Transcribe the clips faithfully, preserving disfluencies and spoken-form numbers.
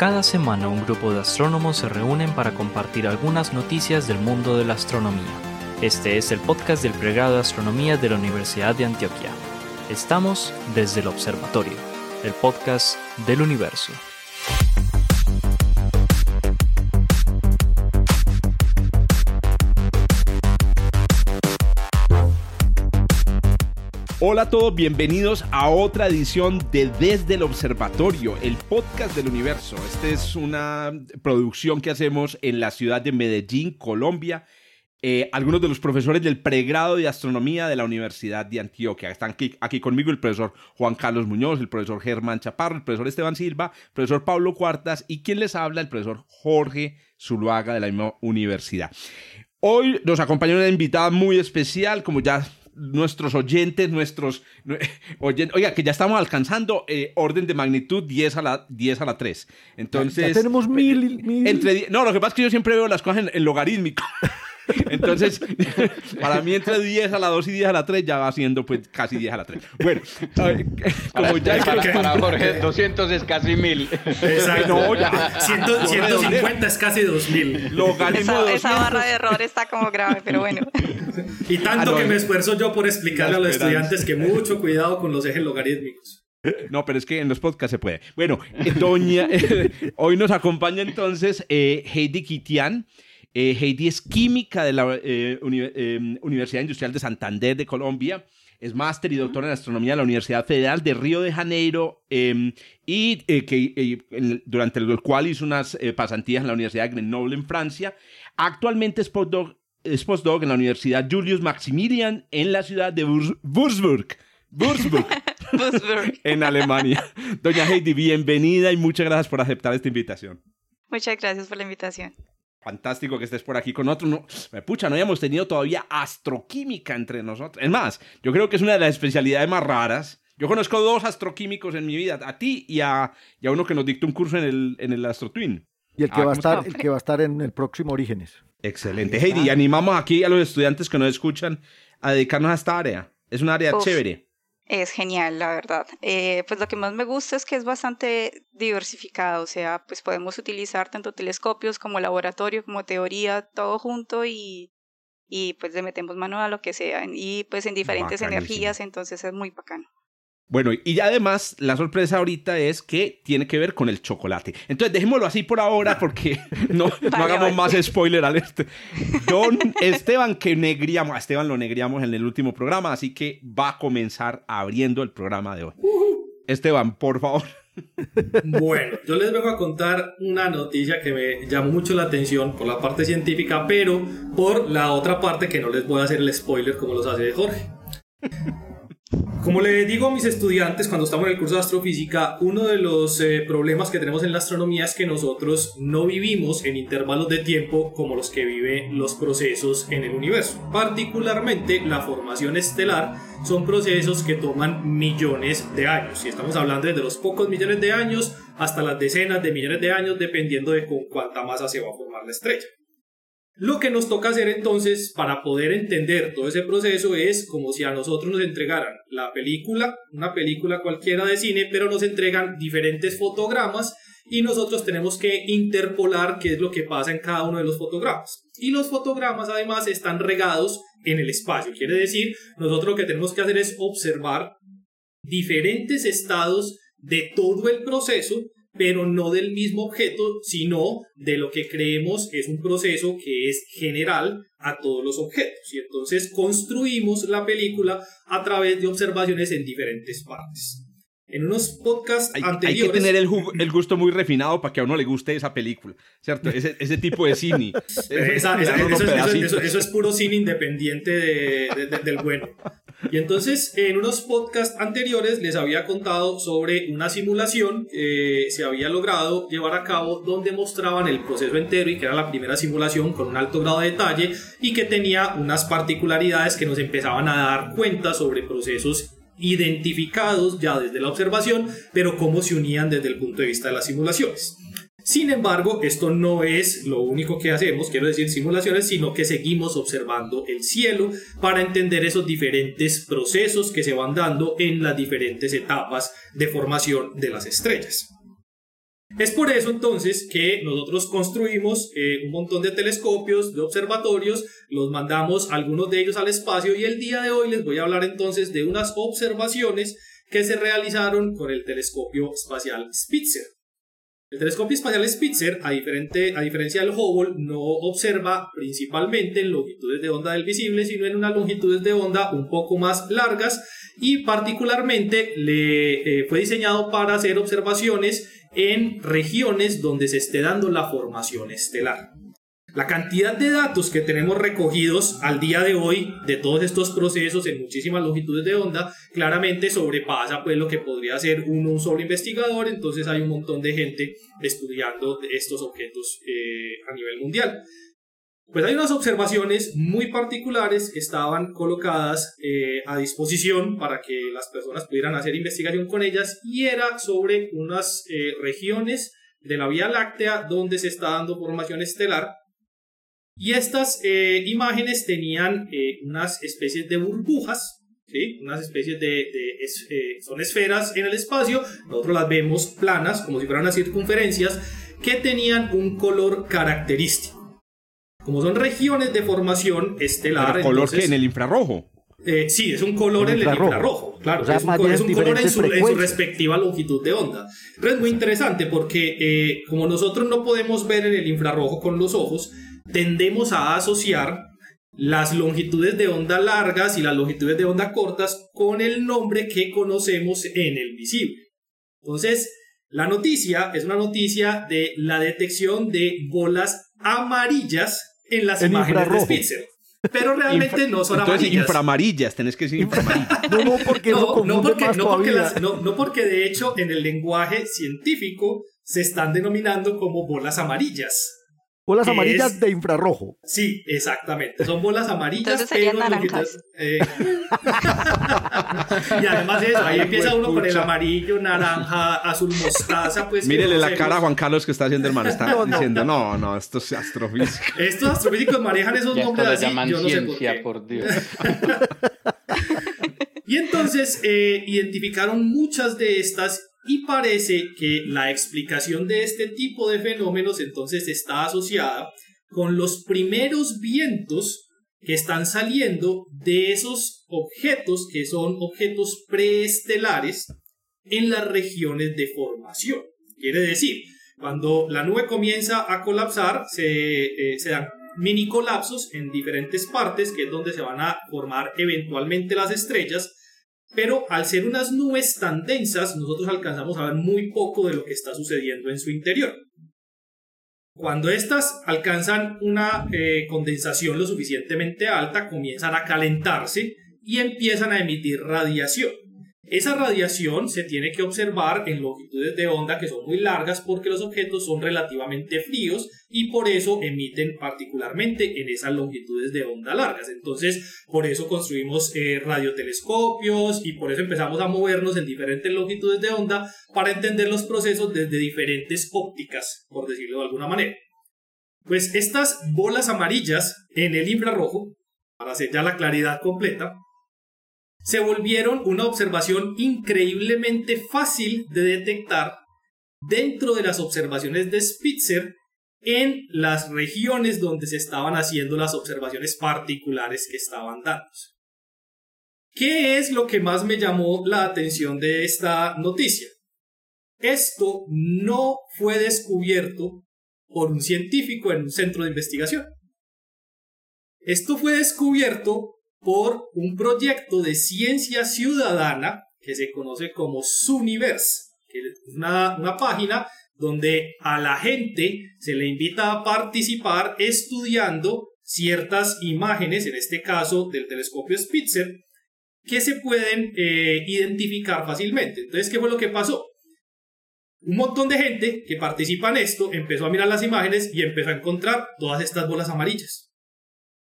Cada semana un grupo de astrónomos se reúnen para compartir algunas noticias del mundo de la astronomía. Este es el podcast del pregrado de astronomía de la Universidad de Antioquia. Estamos desde el observatorio, el podcast del universo. Hola a todos, bienvenidos a otra edición de Desde el Observatorio, el podcast del universo. Esta es una producción que hacemos en la ciudad de Medellín, Colombia. Eh, algunos de los profesores del pregrado de astronomía de la Universidad de Antioquia. Están aquí, aquí conmigo el profesor Juan Carlos Muñoz, el profesor Germán Chaparro, el profesor Esteban Silva, el profesor Pablo Cuartas y quien les habla, el profesor Jorge Zuluaga de la misma universidad. Hoy nos acompaña una invitada muy especial, como ya... Nuestros oyentes, nuestros oyentes, oiga, que ya estamos alcanzando eh, orden de magnitud diez a la tres. Entonces, ya tenemos mil, mil. Entre, no, lo que pasa es que yo siempre veo las cosas en, en logarítmico. Entonces, para mí entre diez a la dos y diez a la tres ya va siendo pues casi diez a la tres. Bueno, ver, como para, ya para, para Jorge, doscientos es casi mil. Exacto. No, ya. ciento cincuenta es casi dos mil. Logaritmo esa, esa barra de error está como grave, pero bueno. Y tanto ah, no, que me esfuerzo yo por explicarle a los estudiantes que mucho cuidado con los ejes logarítmicos. No, pero es que en los podcasts se puede. Bueno, eh, doña, eh, hoy nos acompaña entonces eh, Heidi Kitian. Eh, Heidi es química de la eh, uni- eh, Universidad Industrial de Santander de Colombia, es máster y doctora en astronomía de la Universidad Federal de Río de Janeiro eh, y eh, que, eh, en, durante el cual hizo unas eh, pasantías en la Universidad de Grenoble en Francia. Actualmente es postdoc, es postdoc en la Universidad Julius-Maximilians en la ciudad de Würz- Würzburg. Würzburg, en Alemania. Doña Heidi, bienvenida y muchas gracias por aceptar esta invitación. Muchas gracias por la invitación. Fantástico que estés por aquí con nosotros. No, me pucha, no habíamos tenido todavía astroquímica entre nosotros. Es más, yo creo que es una de las especialidades más raras. Yo conozco dos astroquímicos en mi vida, a ti y a, y a uno que nos dictó un curso en el, en el AstroTwin. Y el que, ah, va a estar, el que va a estar en el próximo Orígenes. Excelente. Heidi, y animamos aquí a los estudiantes que nos escuchan a dedicarnos a esta área. Es una área Uf, chévere. Es genial, la verdad. Eh, pues lo que más me gusta es que es bastante diversificado, o sea, pues podemos utilizar tanto telescopios como laboratorio, como teoría, todo junto y, y pues le metemos mano a lo que sea y pues en diferentes Bacanísimo. energías, entonces es muy bacano. Bueno, y además la sorpresa ahorita es que tiene que ver con el chocolate. Entonces dejémoslo así por ahora porque no, no hagamos más spoiler alert. Don Esteban, que negriamos, a Esteban lo negriamos en el último programa, así que va a comenzar abriendo el programa de hoy. Esteban, por favor. Bueno, yo les vengo a contar una noticia que me llamó mucho la atención por la parte científica, pero por la otra parte que no les voy a hacer el spoiler como los hace Jorge. Como le digo a mis estudiantes cuando estamos en el curso de astrofísica, uno de los eh, problemas que tenemos en la astronomía es que nosotros no vivimos en intervalos de tiempo como los que viven los procesos en el universo. Particularmente la formación estelar son procesos que toman millones de años. Y estamos hablando desde los pocos millones de años hasta las decenas de millones de años, dependiendo de con cuánta masa se va a formar la estrella. Lo que nos toca hacer entonces para poder entender todo ese proceso es como si a nosotros nos entregaran la película, una película cualquiera de cine, pero nos entregan diferentes fotogramas y nosotros tenemos que interpolar qué es lo que pasa en cada uno de los fotogramas. Y los fotogramas además están regados en el espacio, quiere decir, nosotros lo que tenemos que hacer es observar diferentes estados de todo el proceso, pero no del mismo objeto, sino de lo que creemos es un proceso que es general a todos los objetos. Y entonces construimos la película a través de observaciones en diferentes partes. En unos podcasts hay, anteriores... Hay que tener el, jugo, el gusto muy refinado para que a uno le guste esa película, ¿cierto? Ese, ese tipo de cine. Esa, esa, eso, eso, eso, eso es puro cine independiente de, de, de, del bueno. Y entonces, en unos podcasts anteriores les había contado sobre una simulación que eh, se había logrado llevar a cabo donde mostraban el proceso entero y que era la primera simulación con un alto grado de detalle y que tenía unas particularidades que nos empezaban a dar cuenta sobre procesos identificados ya desde la observación, pero cómo se unían desde el punto de vista de las simulaciones. Sin embargo, esto no es lo único que hacemos, quiero decir simulaciones, sino que seguimos observando el cielo para entender esos diferentes procesos que se van dando en las diferentes etapas de formación de las estrellas. Es por eso entonces que nosotros construimos eh, un montón de telescopios, de observatorios, los mandamos algunos de ellos al espacio y el día de hoy les voy a hablar entonces de unas observaciones que se realizaron con el telescopio espacial Spitzer. El telescopio espacial Spitzer, a, diferente, a diferencia del Hubble, no observa principalmente en longitudes de onda del visible, sino en unas longitudes de onda un poco más largas y particularmente le, eh, fue diseñado para hacer observaciones en regiones donde se esté dando la formación estelar. La cantidad de datos que tenemos recogidos al día de hoy de todos estos procesos en muchísimas longitudes de onda claramente sobrepasa pues lo que podría hacer uno un solo investigador, entonces hay un montón de gente estudiando estos objetos eh, a nivel mundial. Pues hay unas observaciones muy particulares que estaban colocadas eh, a disposición para que las personas pudieran hacer investigación con ellas y era sobre unas eh, regiones de la Vía Láctea donde se está dando formación estelar y estas eh, imágenes tenían eh, unas especies de burbujas, ¿sí? Unas especies de, de es, eh, son esferas en el espacio, nosotros las vemos planas como si fueran unas circunferencias que tenían un color característico. Como son regiones de formación estelar. ¿El color entonces, que en el infrarrojo? Eh, sí, es un color en el infrarrojo, claro. O sea, es un, es un color en su, en su respectiva longitud de onda. Pero es muy interesante porque eh, como nosotros no podemos ver en el infrarrojo con los ojos, tendemos a asociar las longitudes de onda largas y las longitudes de onda cortas con el nombre que conocemos en el visible. Entonces, la noticia es una noticia de la detección de bolas amarillas en las el imágenes infrarrojo. De Spitzer, pero realmente Infra, no son entonces amarillas. Inframarillas, tenés que decir inframarillas. No, no, porque no, no, porque, no, porque las, no, no porque de hecho en el lenguaje científico se están denominando como bolas amarillas. Bolas amarillas es, de infrarrojo. Sí, exactamente. Son bolas amarillas. Entonces serían naranjas. Eh, y además eso, ahí empieza uno con el amarillo, naranja, azul mostaza. Pues, mírele la cara a Juan Carlos que está haciendo el hermano. Está no, diciendo, no, no, estos astrofísicos. Estos astrofísicos manejan esos ya nombres así. Yo no sé por qué. Por Dios. Y entonces eh, identificaron muchas de estas. Y parece que la explicación de este tipo de fenómenos entonces está asociada con los primeros vientos que están saliendo de esos objetos que son objetos preestelares en las regiones de formación. Quiere decir, cuando la nube comienza a colapsar, se, eh, se dan mini colapsos en diferentes partes, que es donde se van a formar eventualmente las estrellas. Pero al ser unas nubes tan densas, nosotros alcanzamos a ver muy poco de lo que está sucediendo en su interior. Cuando estas alcanzan una eh, condensación lo suficientemente alta, comienzan a calentarse y empiezan a emitir radiación. Esa radiación se tiene que observar en longitudes de onda que son muy largas porque los objetos son relativamente fríos y por eso emiten particularmente en esas longitudes de onda largas. Entonces, por eso construimos eh, radiotelescopios y por eso empezamos a movernos en diferentes longitudes de onda para entender los procesos desde diferentes ópticas, por decirlo de alguna manera. Pues estas bolas amarillas en el infrarrojo, para hacer ya la claridad completa, se volvieron una observación increíblemente fácil de detectar dentro de las observaciones de Spitzer en las regiones donde se estaban haciendo las observaciones particulares que estaban dándose. ¿Qué es lo que más me llamó la atención de esta noticia? Esto no fue descubierto por un científico en un centro de investigación. Esto fue descubierto por un proyecto de ciencia ciudadana que se conoce como Zooniverse, que es una, una página donde a la gente se le invita a participar estudiando ciertas imágenes, en este caso del telescopio Spitzer, que se pueden eh, identificar fácilmente. Entonces, ¿qué fue lo que pasó? Un montón de gente que participa en esto empezó a mirar las imágenes y empezó a encontrar todas estas bolas amarillas.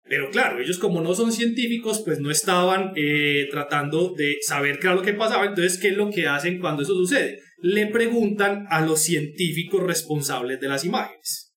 Pero claro, ellos como no son científicos, pues no estaban eh, tratando de saber qué era lo que pasaba. Entonces, ¿qué es lo que hacen cuando eso sucede? Le preguntan a los científicos responsables de las imágenes.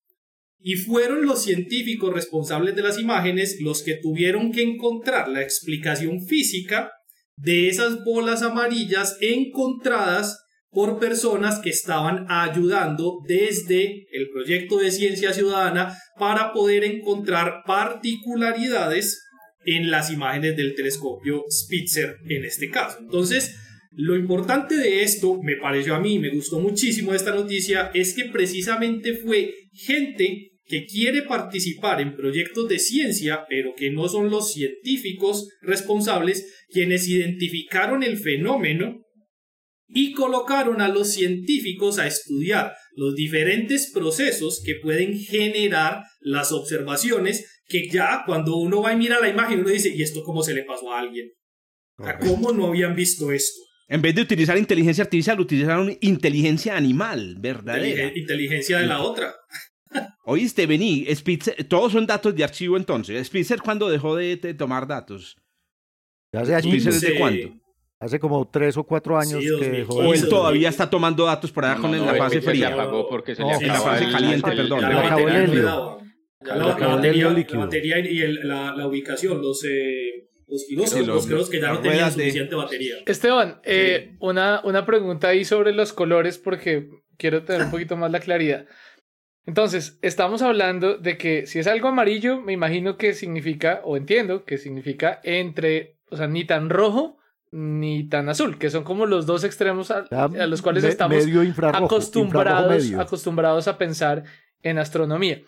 Y fueron los científicos responsables de las imágenes los que tuvieron que encontrar la explicación física de esas bolas amarillas encontradas por personas que estaban ayudando desde el proyecto de Ciencia Ciudadana para poder encontrar particularidades en las imágenes del telescopio Spitzer en este caso. Entonces, lo importante de esto, me pareció a mí, me gustó muchísimo esta noticia, es que precisamente fue gente que quiere participar en proyectos de ciencia, pero que no son los científicos responsables, quienes identificaron el fenómeno y colocaron a los científicos a estudiar los diferentes procesos que pueden generar las observaciones, que ya cuando uno va y mira la imagen uno dice, ¿y esto cómo se le pasó a alguien? ¿A ¿Cómo no habían visto esto? En vez de utilizar inteligencia artificial, utilizaron inteligencia animal, verdadera. Inteligencia de la otra. Oíste, vení, Spitzer, todos son datos de archivo entonces. Spitzer, ¿cuándo dejó de, de tomar datos? Gracias. ¿Spitzer desde sí. cuánto? Hace como tres o cuatro años sí, que dejó. O él todavía está tomando datos por allá no, con no, no, la fase fría. La fase caliente, perdón. La acabó el helio. La batería, la batería y el, la, la ubicación, los, eh, los filósofos, los, creo que ya no tenían suficiente de... batería. Esteban, eh, sí. una, una pregunta ahí sobre los colores, porque quiero tener un poquito más la claridad. Entonces, estamos hablando de que si es algo amarillo, me imagino que significa, o entiendo que significa entre, o sea, ni tan rojo ni tan azul, que son como los dos extremos a, a los cuales me, estamos acostumbrados, acostumbrados a pensar en astronomía.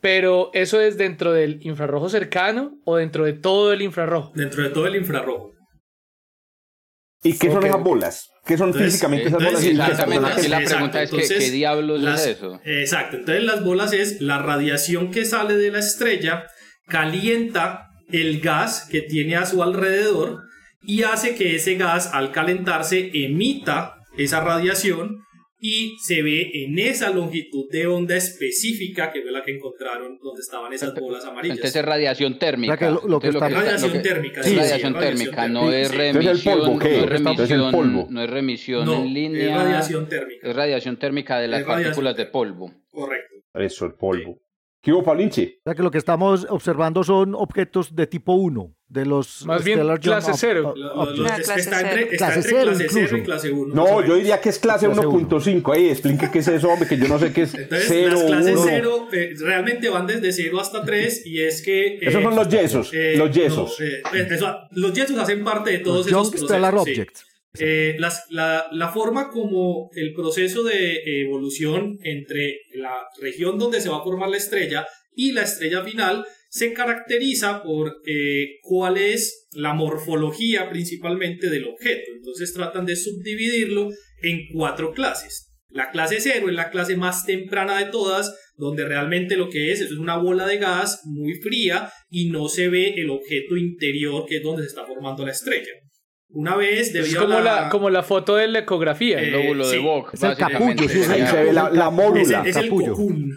Pero ¿eso es dentro del infrarrojo cercano o dentro de todo el infrarrojo? Dentro de todo el infrarrojo. ¿Y qué okay. son esas bolas? ¿Qué son entonces, físicamente esas entonces, bolas? Exactamente, aquí la pregunta exacto, es entonces, ¿qué, ¿qué diablos las, es eso? Exacto, entonces las bolas es la radiación que sale de la estrella, calienta el gas que tiene a su alrededor y hace que ese gas al calentarse emita esa radiación y se ve en esa longitud de onda específica que fue la que encontraron donde estaban esas bolas amarillas. Entonces es radiación térmica. O sea, lo, lo que entonces, está, radiación lo que, térmica. Sí, sí, radiación sí, térmica, no es sí. remisión, polvo, no es remisión, no es remisión no, en línea. Es radiación térmica. Es radiación térmica de las partículas de polvo. Correcto. Eso, el polvo. Sí. ¿Qué hubo, Palinche? O sea que lo que estamos observando son objetos de tipo uno, de los... Más bien clase cero. Está entre clase cero y clase uno. No, yo diría que es clase uno punto cinco. Ahí, explique qué es eso, hombre, que yo no sé qué es. Entonces, cero, las clases cero eh, realmente van desde cero hasta tres y es que... Eh, esos son los yesos, eh, los yesos. No, eh, eso, los yesos hacen parte de todos los esos procesos. Stellar objects. Sí. Eh, las, la, la forma como el proceso de evolución entre la región donde se va a formar la estrella y la estrella final se caracteriza por eh, cuál es la morfología principalmente del objeto. Entonces tratan de subdividirlo en cuatro clases. La clase cero es la clase más temprana de todas, donde realmente lo que es, eso es una bola de gas muy fría y no se ve el objeto interior, que es donde se está formando la estrella. Una vez debido es como a la, la... como la foto de la ecografía. El lóbulo eh, sí. de Vogt. Es el capullo. Sí, ahí se ve la, la mórula. Es, es el cocún. Un,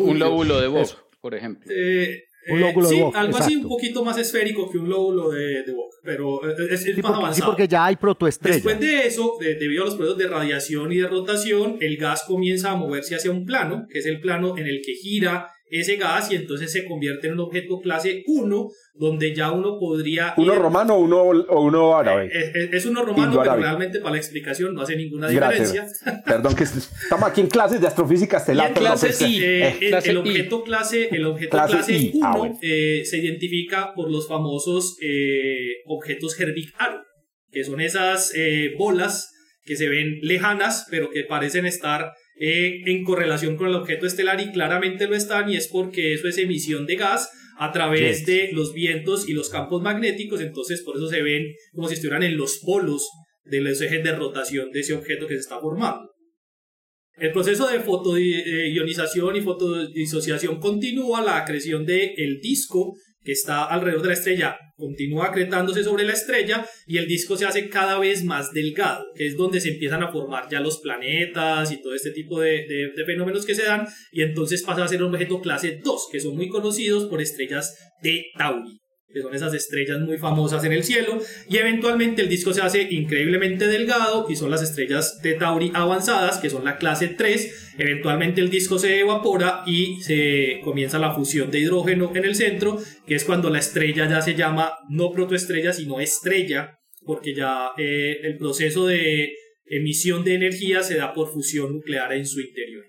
un lóbulo de Vogt, por ejemplo. Eh, un lóbulo eh, de Vogt, sí, algo exacto. Así un poquito más esférico que un lóbulo de, de Vogt, pero es, sí, es más porque, avanzado. Sí, porque ya hay protoestrellas. Después de eso, de, debido a los procesos de radiación y de rotación, el gas comienza a moverse hacia un plano, que es el plano en el que gira ese gas y entonces se convierte en un objeto clase uno, donde ya uno podría... ¿Uno ir... romano o uno, o uno árabe? Es, es, es uno romano, Indo pero árabe. Realmente para la explicación no hace ninguna diferencia. Gracias. Perdón, que estamos aquí en clases de astrofísica estelar. Clases I, eh, eh, clase el, el objeto I. clase el objeto clase, clase uno ah, bueno. eh, se identifica por los famosos eh, objetos Herbig-Haro, que son esas eh, bolas que se ven lejanas, pero que parecen estar... Eh, en correlación con el objeto estelar y claramente lo están y es porque eso es emisión de gas a través yes. de los vientos y los campos magnéticos, entonces por eso se ven como si estuvieran en los polos de los ejes de rotación de ese objeto que se está formando. El proceso de fotoionización y fotodisociación continúa, la acreción del disco que está alrededor de la estrella continúa acretándose sobre la estrella y el disco se hace cada vez más delgado, que es donde se empiezan a formar ya los planetas y todo este tipo de, de, de fenómenos que se dan, y entonces pasa a ser un objeto clase dos, que son muy conocidos por estrellas T Tauri, que son esas estrellas muy famosas en el cielo, y eventualmente el disco se hace increíblemente delgado y son las estrellas T Tauri avanzadas, que son la clase tres. Eventualmente el disco se evapora y se comienza la fusión de hidrógeno en el centro, que es cuando la estrella ya se llama no protoestrella sino estrella, porque ya eh, el proceso de emisión de energía se da por fusión nuclear en su interior.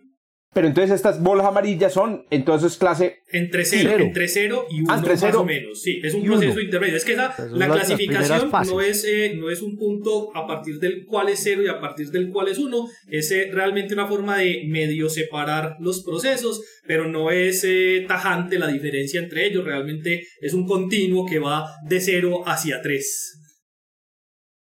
Pero entonces estas bolas amarillas son entonces clase entre cero, cero. Entre cero y uno, ah, entre cero más o menos. Sí, es un proceso intermedio. Es que esa, es la clasificación no es, eh, no es un punto a partir del cual es cero y a partir del cual es uno. Es eh, realmente una forma de medio separar los procesos, pero no es eh, tajante la diferencia entre ellos. Realmente es un continuo que va de cero hacia tres.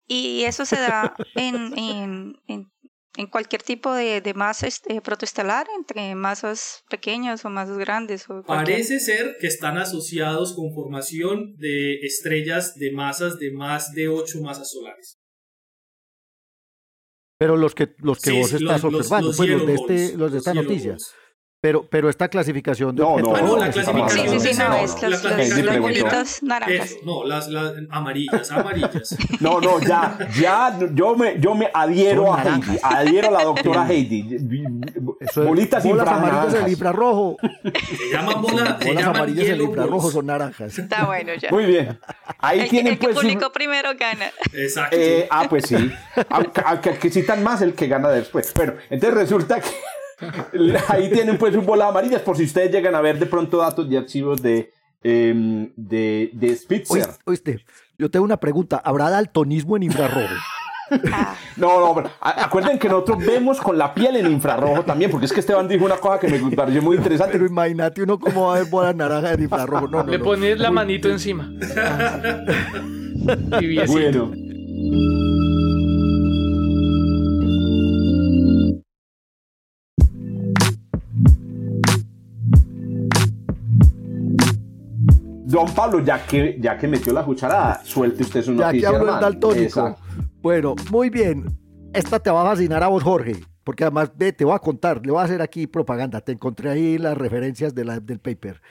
Y eso se da en... en, en... en cualquier tipo de, de masa eh, protoestelar, entre masas pequeñas o masas grandes. O Parece ser que están asociados con formación de estrellas de masas de más de ocho masas solares. Pero los que, los que sí, vos estás los, observando, los, los pues los de, este, los de esta noticia. Balls. Pero pero esta clasificación de no, no, ah, no, la clasificación sí, sí, sí, no, no, es las, las, las bolitas naranjas. Eso, no, las, las amarillas, amarillas. No, no, ya, ya yo me yo me adhiero a Heidi, adhiero a la doctora Heidi. Eso es, bolitas infrarrojas de infrarrojo. Se llaman bola, se bolas llaman amarillas de infrarrojo, son naranjas. Está bueno ya. Muy bien. Ahí el, tienen el pues el que publicó su... primero gana. Exacto. Eh, ah, pues sí. Aunque, aunque citan más el que gana después. Bueno, entonces resulta que ahí tienen pues un bola amarillas por si ustedes llegan a ver de pronto datos y archivos de, eh, de, de Spitzer. Oíste, yo tengo una pregunta, ¿habrá daltonismo en infrarrojo? No, no, pero acuerden que nosotros vemos con la piel en infrarrojo también, porque es que Esteban dijo una cosa que me pareció muy interesante. Pero imagínate uno cómo va a ver bolas naranjas en infrarrojo. No, no, le pones no, la manito muy... encima. Y bueno. Don Pablo, ya que, ya que metió la cucharada, suelte usted su noticia. Ya que habló el daltónico. Bueno, muy bien. Esta te va a fascinar a vos, Jorge, porque además ve, te voy a contar, le voy a hacer aquí propaganda. Te encontré ahí las referencias de la, del paper.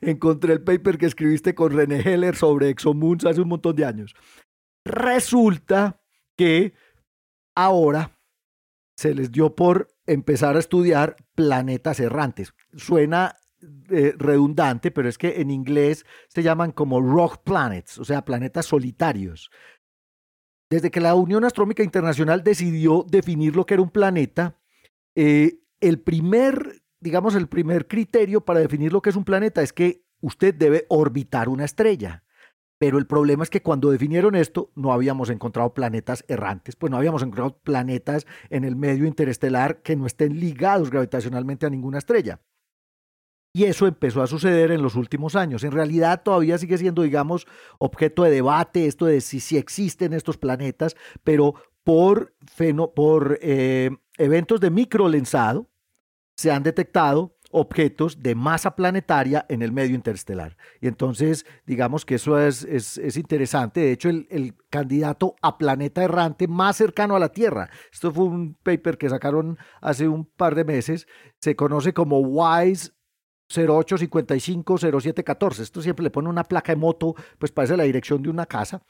Encontré el paper que escribiste con René Heller sobre ExoMuns hace un montón de años. Resulta que ahora se les dio por empezar a estudiar planetas errantes. Suena... Eh, redundante, pero es que en inglés se llaman como rogue planets, o sea, planetas solitarios. Desde que la Unión Astronómica Internacional decidió definir lo que era un planeta, eh, el primer, digamos, el primer criterio para definir lo que es un planeta es que usted debe orbitar una estrella. Pero el problema es que cuando definieron esto, no habíamos encontrado planetas errantes, pues no habíamos encontrado planetas en el medio interestelar que no estén ligados gravitacionalmente a ninguna estrella. Y eso empezó a suceder en los últimos años. En realidad todavía sigue siendo, digamos, objeto de debate esto de si, si existen estos planetas, pero por, feno, por eh, eventos de microlensado se han detectado objetos de masa planetaria en el medio interestelar. Y entonces, digamos que eso es, es, es interesante. De hecho, el, el candidato a planeta errante más cercano a la Tierra, esto fue un paper que sacaron hace un par de meses, se conoce como WISE cero ocho cinco cinco cero siete uno cuatro. Esto siempre le pone una placa de moto, pues parece la dirección de una casa,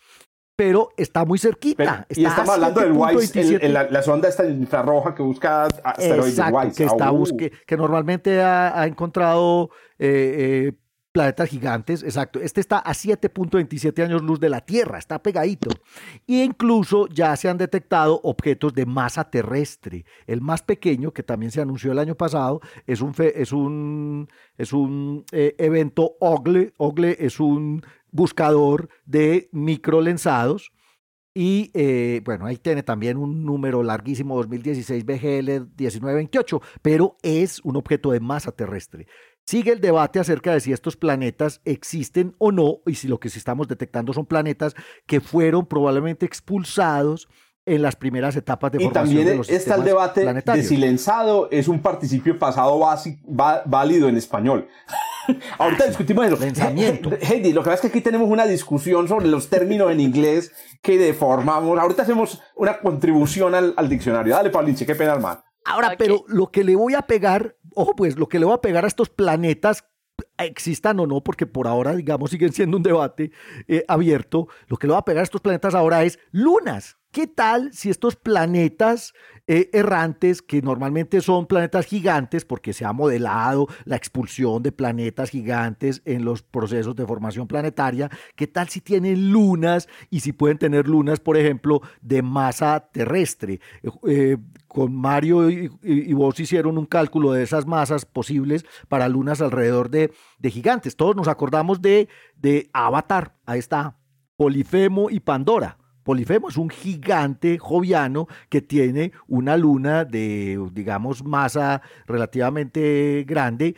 pero está muy cerquita. Pero, y está estamos hablando del WISE, el, el, la, la sonda esta infrarroja que busca asteroides. Exacto, WISE. Que, está, uh. que, que normalmente ha, ha encontrado eh, eh, planetas gigantes. Exacto, este está a siete punto veintisiete años luz de la Tierra, está pegadito. E incluso ya se han detectado objetos de masa terrestre. El más pequeño, que también se anunció el año pasado, es un... Fe, es un Es un eh, evento OGLE. OGLE es un buscador de microlensados. Y eh, bueno, ahí tiene también un número larguísimo, dos mil dieciséis B G L diecinueve veintiocho, pero es un objeto de masa terrestre. Sigue el debate acerca de si estos planetas existen o no, y si lo que sí estamos detectando son planetas que fueron probablemente expulsados en las primeras etapas de formación de los sistemas planetarios. Y también está el debate de si lensado es un participio pasado básico, va, válido en español. Ahorita discutimos eso. Lensamiento. Heidi, lo que pasa es que aquí tenemos una discusión sobre los términos en inglés que deformamos. Ahorita hacemos una contribución al, al diccionario. Dale, Paulinche, qué pena, hermano. Ahora, okay. Pero lo que le voy a pegar, ojo pues, lo que le voy a pegar a estos planetas, existan o no, porque por ahora, digamos, siguen siendo un debate eh, abierto, lo que le voy a pegar a estos planetas ahora es lunas. ¿Qué tal si estos planetas eh, errantes, que normalmente son planetas gigantes, porque se ha modelado la expulsión de planetas gigantes en los procesos de formación planetaria, qué tal si tienen lunas y si pueden tener lunas, por ejemplo, de masa terrestre? Eh, con Mario y, y, y vos hicieron un cálculo de esas masas posibles para lunas alrededor de, de gigantes. Todos nos acordamos de, de Avatar, ahí está, Polifemo y Pandora. Polifemo es un gigante joviano que tiene una luna de, digamos, masa relativamente grande,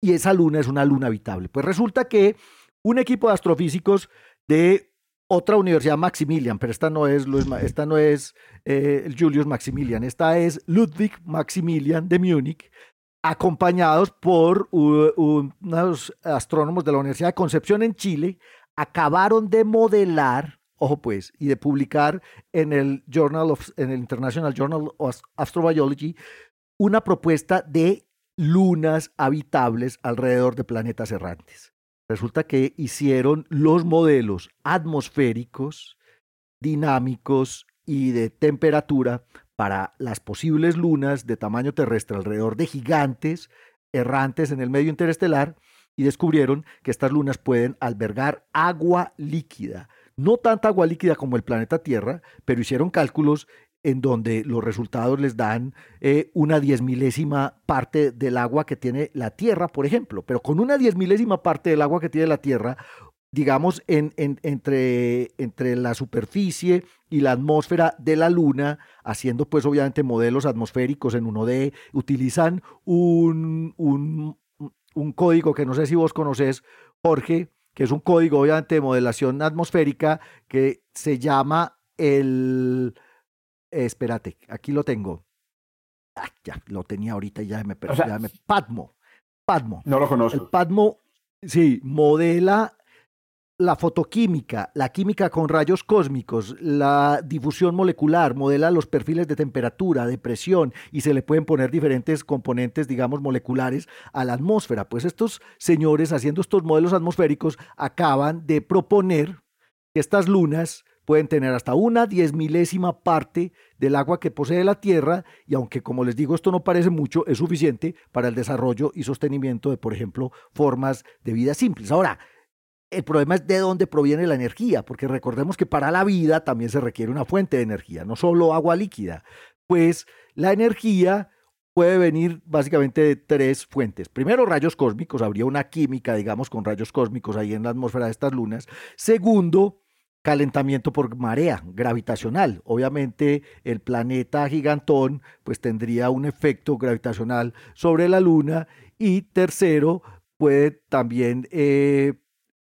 y esa luna es una luna habitable. Pues resulta que un equipo de astrofísicos de otra universidad, Maximilian, pero esta no es, esta no es eh, el Julius-Maximilian, esta es Ludwig Maximilian de Múnich, acompañados por uh, uh, unos astrónomos de la Universidad de Concepción en Chile, acabaron de modelar, ojo pues, y de publicar en el, Journal of, en el International Journal of Astrobiology una propuesta de lunas habitables alrededor de planetas errantes. Resulta que hicieron los modelos atmosféricos, dinámicos y de temperatura para las posibles lunas de tamaño terrestre alrededor de gigantes errantes en el medio interestelar, y descubrieron que estas lunas pueden albergar agua líquida. No tanta agua líquida como el planeta Tierra, pero hicieron cálculos en donde los resultados les dan eh, una diez milésima parte del agua que tiene la Tierra, por ejemplo. Pero con una diez milésima parte del agua que tiene la Tierra, digamos, en, en, entre, entre la superficie y la atmósfera de la Luna, haciendo pues obviamente modelos atmosféricos en uno D, utilizan un, un, un código que no sé si vos conocés, Jorge, que es un código obviamente de modelación atmosférica que se llama el... Eh, espérate, aquí lo tengo. Ah, ya, lo tenía ahorita y ya me perdí. O sea, me... Padmo. Padmo. No lo conozco. El Padmo, sí, modela la fotoquímica, la química con rayos cósmicos, la difusión molecular, modela los perfiles de temperatura, de presión, y se le pueden poner diferentes componentes, digamos, moleculares a la atmósfera. Pues estos señores, haciendo estos modelos atmosféricos, acaban de proponer que estas lunas pueden tener hasta una diez milésima parte del agua que posee la Tierra, y aunque, como les digo, esto no parece mucho, es suficiente para el desarrollo y sostenimiento de, por ejemplo, formas de vida simples. Ahora, el problema es de dónde proviene la energía, porque recordemos que para la vida también se requiere una fuente de energía, no solo agua líquida. Pues la energía puede venir básicamente de tres fuentes. Primero, rayos cósmicos. Habría una química, digamos, con rayos cósmicos ahí en la atmósfera de estas lunas. Segundo, calentamiento por marea gravitacional. Obviamente el planeta gigantón pues tendría un efecto gravitacional sobre la Luna. Y tercero, puede también eh,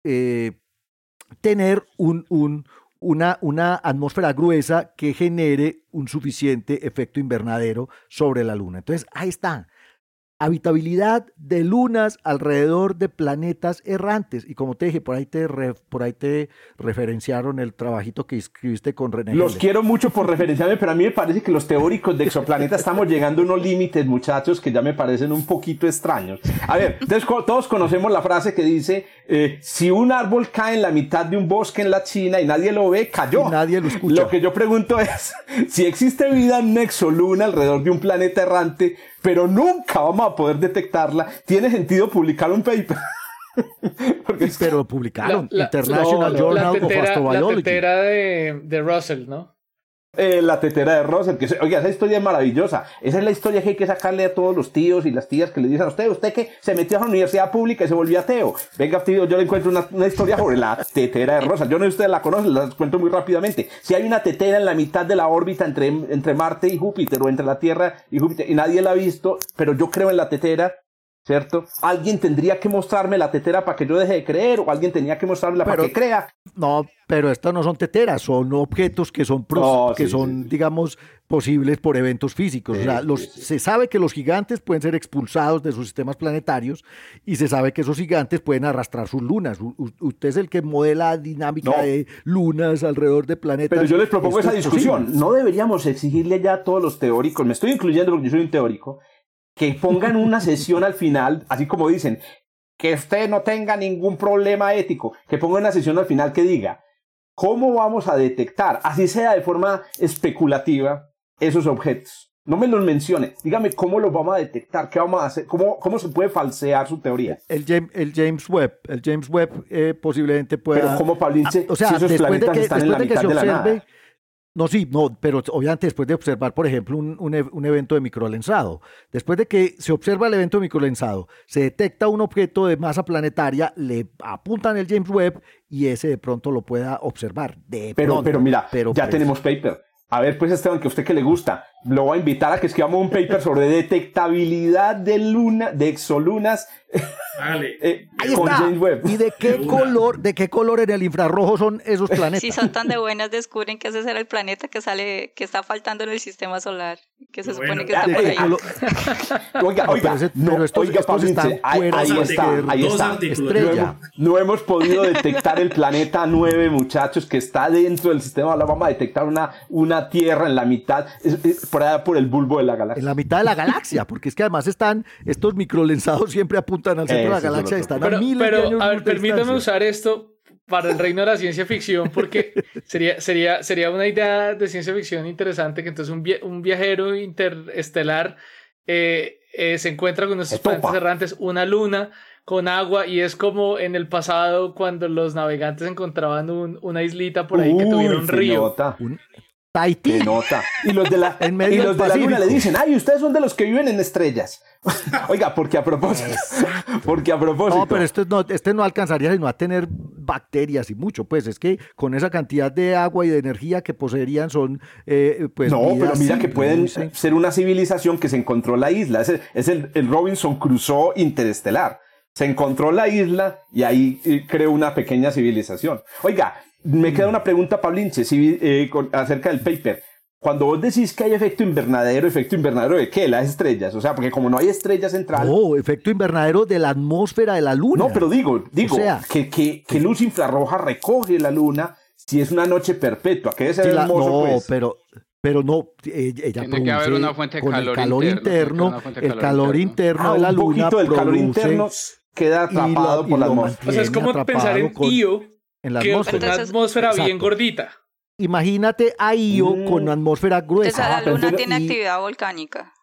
eh, tener un, un, una, una atmósfera gruesa que genere un suficiente efecto invernadero sobre la Luna. Entonces ahí está. Habitabilidad de lunas alrededor de planetas errantes. Y como te dije, por ahí te, re, por ahí te referenciaron el trabajito que escribiste con René Los Heller. Quiero mucho por referenciarme, pero a mí me parece que los teóricos de exoplanetas estamos llegando a unos límites, muchachos, que ya me parecen un poquito extraños. A ver, entonces todos conocemos la frase que dice, eh, si un árbol cae en la mitad de un bosque en la China y nadie lo ve, cayó. Y nadie lo escucha. Lo que yo pregunto es, si existe vida en una exoluna alrededor de un planeta errante, pero nunca vamos a poder detectarla, ¿tiene sentido publicar un paper? Porque es... Pero lo publicaron, la, la, International no, Journal tetera, of Astrobiology. La tetera de, de Russell, ¿no? Eh, la tetera de Russell, que oiga, esa historia es maravillosa. Esa es la historia que hay que sacarle a todos los tíos y las tías que le dicen a usted, usted que se metió a la universidad pública y se volvió ateo. Venga, tío, yo le encuentro una, una historia sobre la tetera de Russell. Yo no sé si ustedes la conocen, la cuento muy rápidamente. Si hay una tetera en la mitad de la órbita entre, entre Marte y Júpiter, o entre la Tierra y Júpiter, y nadie la ha visto, pero yo creo en la tetera, ¿cierto? Alguien tendría que mostrarme la tetera para que yo deje de creer, o alguien tenía que mostrarme para que crea. No, pero estas no son teteras, son objetos que son, pros, no, que sí, son sí. digamos, posibles por eventos físicos. Sí, o sea, los, sí, sí. Se sabe que los gigantes pueden ser expulsados de sus sistemas planetarios, y se sabe que esos gigantes pueden arrastrar sus lunas. U- usted es el que modela dinámica no. de lunas alrededor de planetas. Pero yo les propongo esa discusión. Posible. No deberíamos exigirle ya a todos los teóricos, me estoy incluyendo porque yo soy un teórico, que pongan una sesión al final, así como dicen, que usted no tenga ningún problema ético, que pongan una sesión al final que diga, ¿Cómo vamos a detectar, así sea de forma especulativa, esos objetos? No me los mencione. Dígame cómo los vamos a detectar, qué vamos a hacer, cómo, cómo se puede falsear su teoría. El James, el James Webb, el James Webb eh, posiblemente pueda. Pero cómo Pablín, ah, o sea, si esos planetas de que, están en la de mitad se observe, de la nada. No, sí, no, pero obviamente después de observar, por ejemplo, un, un, un evento de microlensado, después de que se observa el evento de microlensado, se detecta un objeto de masa planetaria, le apuntan el James Webb y ese de pronto lo pueda observar. De pero, pronto, pero mira, pero ya pues, tenemos paper. A ver, pues Esteban, que a usted que le gusta, lo voy a invitar a que escribamos un paper sobre detectabilidad de luna, de exolunas. Vale. eh, Ahí con está. James Webb. ¿Y de qué color, de qué color en el infrarrojo son esos planetas? Si son tan de buenas, descubren que ese será el planeta que sale, que está faltando en el sistema solar, que se bueno, supone que está por ahí. Colo... oiga, oiga, no, parece, no, estos, oiga, estos están ahí, ahí está, ahí está. Estrella. No hemos, no hemos podido detectar el planeta nueve, muchachos, que está dentro del sistema solar. Vamos a detectar una, una Tierra en la mitad, es, es, por allá por el bulbo de la galaxia. En la mitad de la galaxia, porque es que además están estos microlensados siempre apuntan al centro. Eso de la galaxia es están pero, a miles pero, de años. Pero, a ver, permítame usar esto para el reino de la ciencia ficción, porque sería, sería, sería una idea de ciencia ficción interesante, que entonces un, via- un viajero interestelar eh, eh, se encuentra con estos planetas errantes, una luna con agua, y es como en el pasado cuando los navegantes encontraban un, una islita por ahí. Uy, que tuviera un río. Nota. Un... Tahití. Nota. Y los de la, en medio y los de la luna le dicen, ay, ustedes son de los que viven en estrellas. Oiga, porque a propósito, porque a propósito. No, pero este no, este no alcanzaría sino a tener bacterias y mucho, pues es que con esa cantidad de agua y de energía que poseerían son, eh, pues. No, pero mira que pueden producen. Ser una civilización que se encontró la isla. Es el, es el, el Robinson Crusoe interestelar. Se encontró la isla y ahí creó una pequeña civilización. Oiga, me queda una pregunta, Pablinche, si, eh, con, acerca del paper. Cuando vos decís que hay efecto invernadero, ¿efecto invernadero de qué? Las estrellas. O sea, porque como no hay estrella central... No, efecto invernadero de la atmósfera de la luna. No, pero digo, digo, o sea, que, que, que luz infrarroja recoge la luna si es una noche perpetua, que debe ser si la, hermoso, no, pues. Pero... Pero no, ella tiene produce, que haber una fuente de calor, calor interno, interno el calor interno de la luna. Un poquito del calor interno queda atrapado y lo, por y la atmósfera. O sea, es como pensar en con, Io, en la que atmósfera. Entonces, una atmósfera exacto. Bien gordita. Imagínate a Io mm. con una atmósfera gruesa. Entonces, la luna ah, tiene y, actividad volcánica.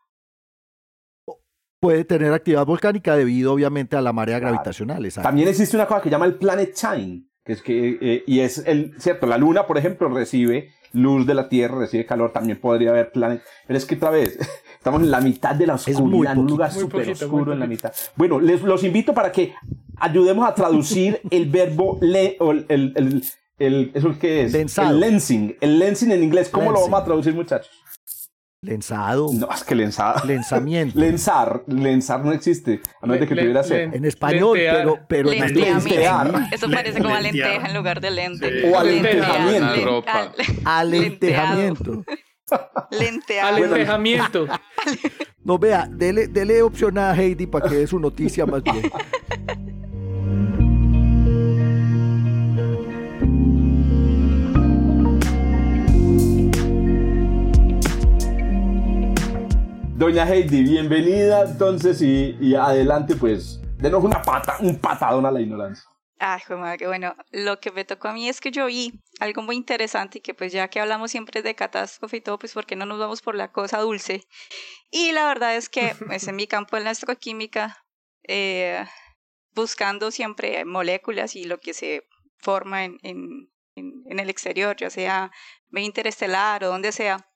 Puede tener actividad volcánica debido, obviamente, a la marea claro. gravitacional. Exacto. También existe una cosa que se llama el planet shine. Que es que, eh, y es el, cierto, la luna, por ejemplo, recibe luz de la Tierra, recibe calor, también podría haber planetas. Pero es que otra vez, estamos en la mitad de la oscuridad, en un lugar súper oscuro en la mitad. Bueno, les, los invito para que ayudemos a traducir el verbo, le, o el, el, el, el, ¿eso qué es? Lensado. El lensing, el lensing en inglés. ¿Cómo lensing. Lo vamos a traducir, muchachos? Lensado. No, es que lensado. Lensamiento. Lensar. Lensar no existe. A menos de que tuviera ser. En español, lentear. pero, pero en lentear. Eso parece como lentear. Lenteja en lugar de lente. Sí. O alentejamiento. Lentear, ropa. Alentejamiento. Lenteado. Alentejamiento. No, vea, dele, dele opción a Heidi para que dé su noticia más bien. Doña Heidi, bienvenida entonces y, y adelante pues, denos una pata, un patadón a la ignorancia. Ay, joder, bueno, lo que me tocó a mí es que yo vi algo muy interesante y que pues ya que hablamos siempre de catástrofe y todo, pues ¿por qué no nos vamos por la cosa dulce? Y la verdad es que pues, en mi campo en la astroquímica, eh, buscando siempre moléculas y lo que se forma en, en, en el exterior, ya sea interestelar o donde sea,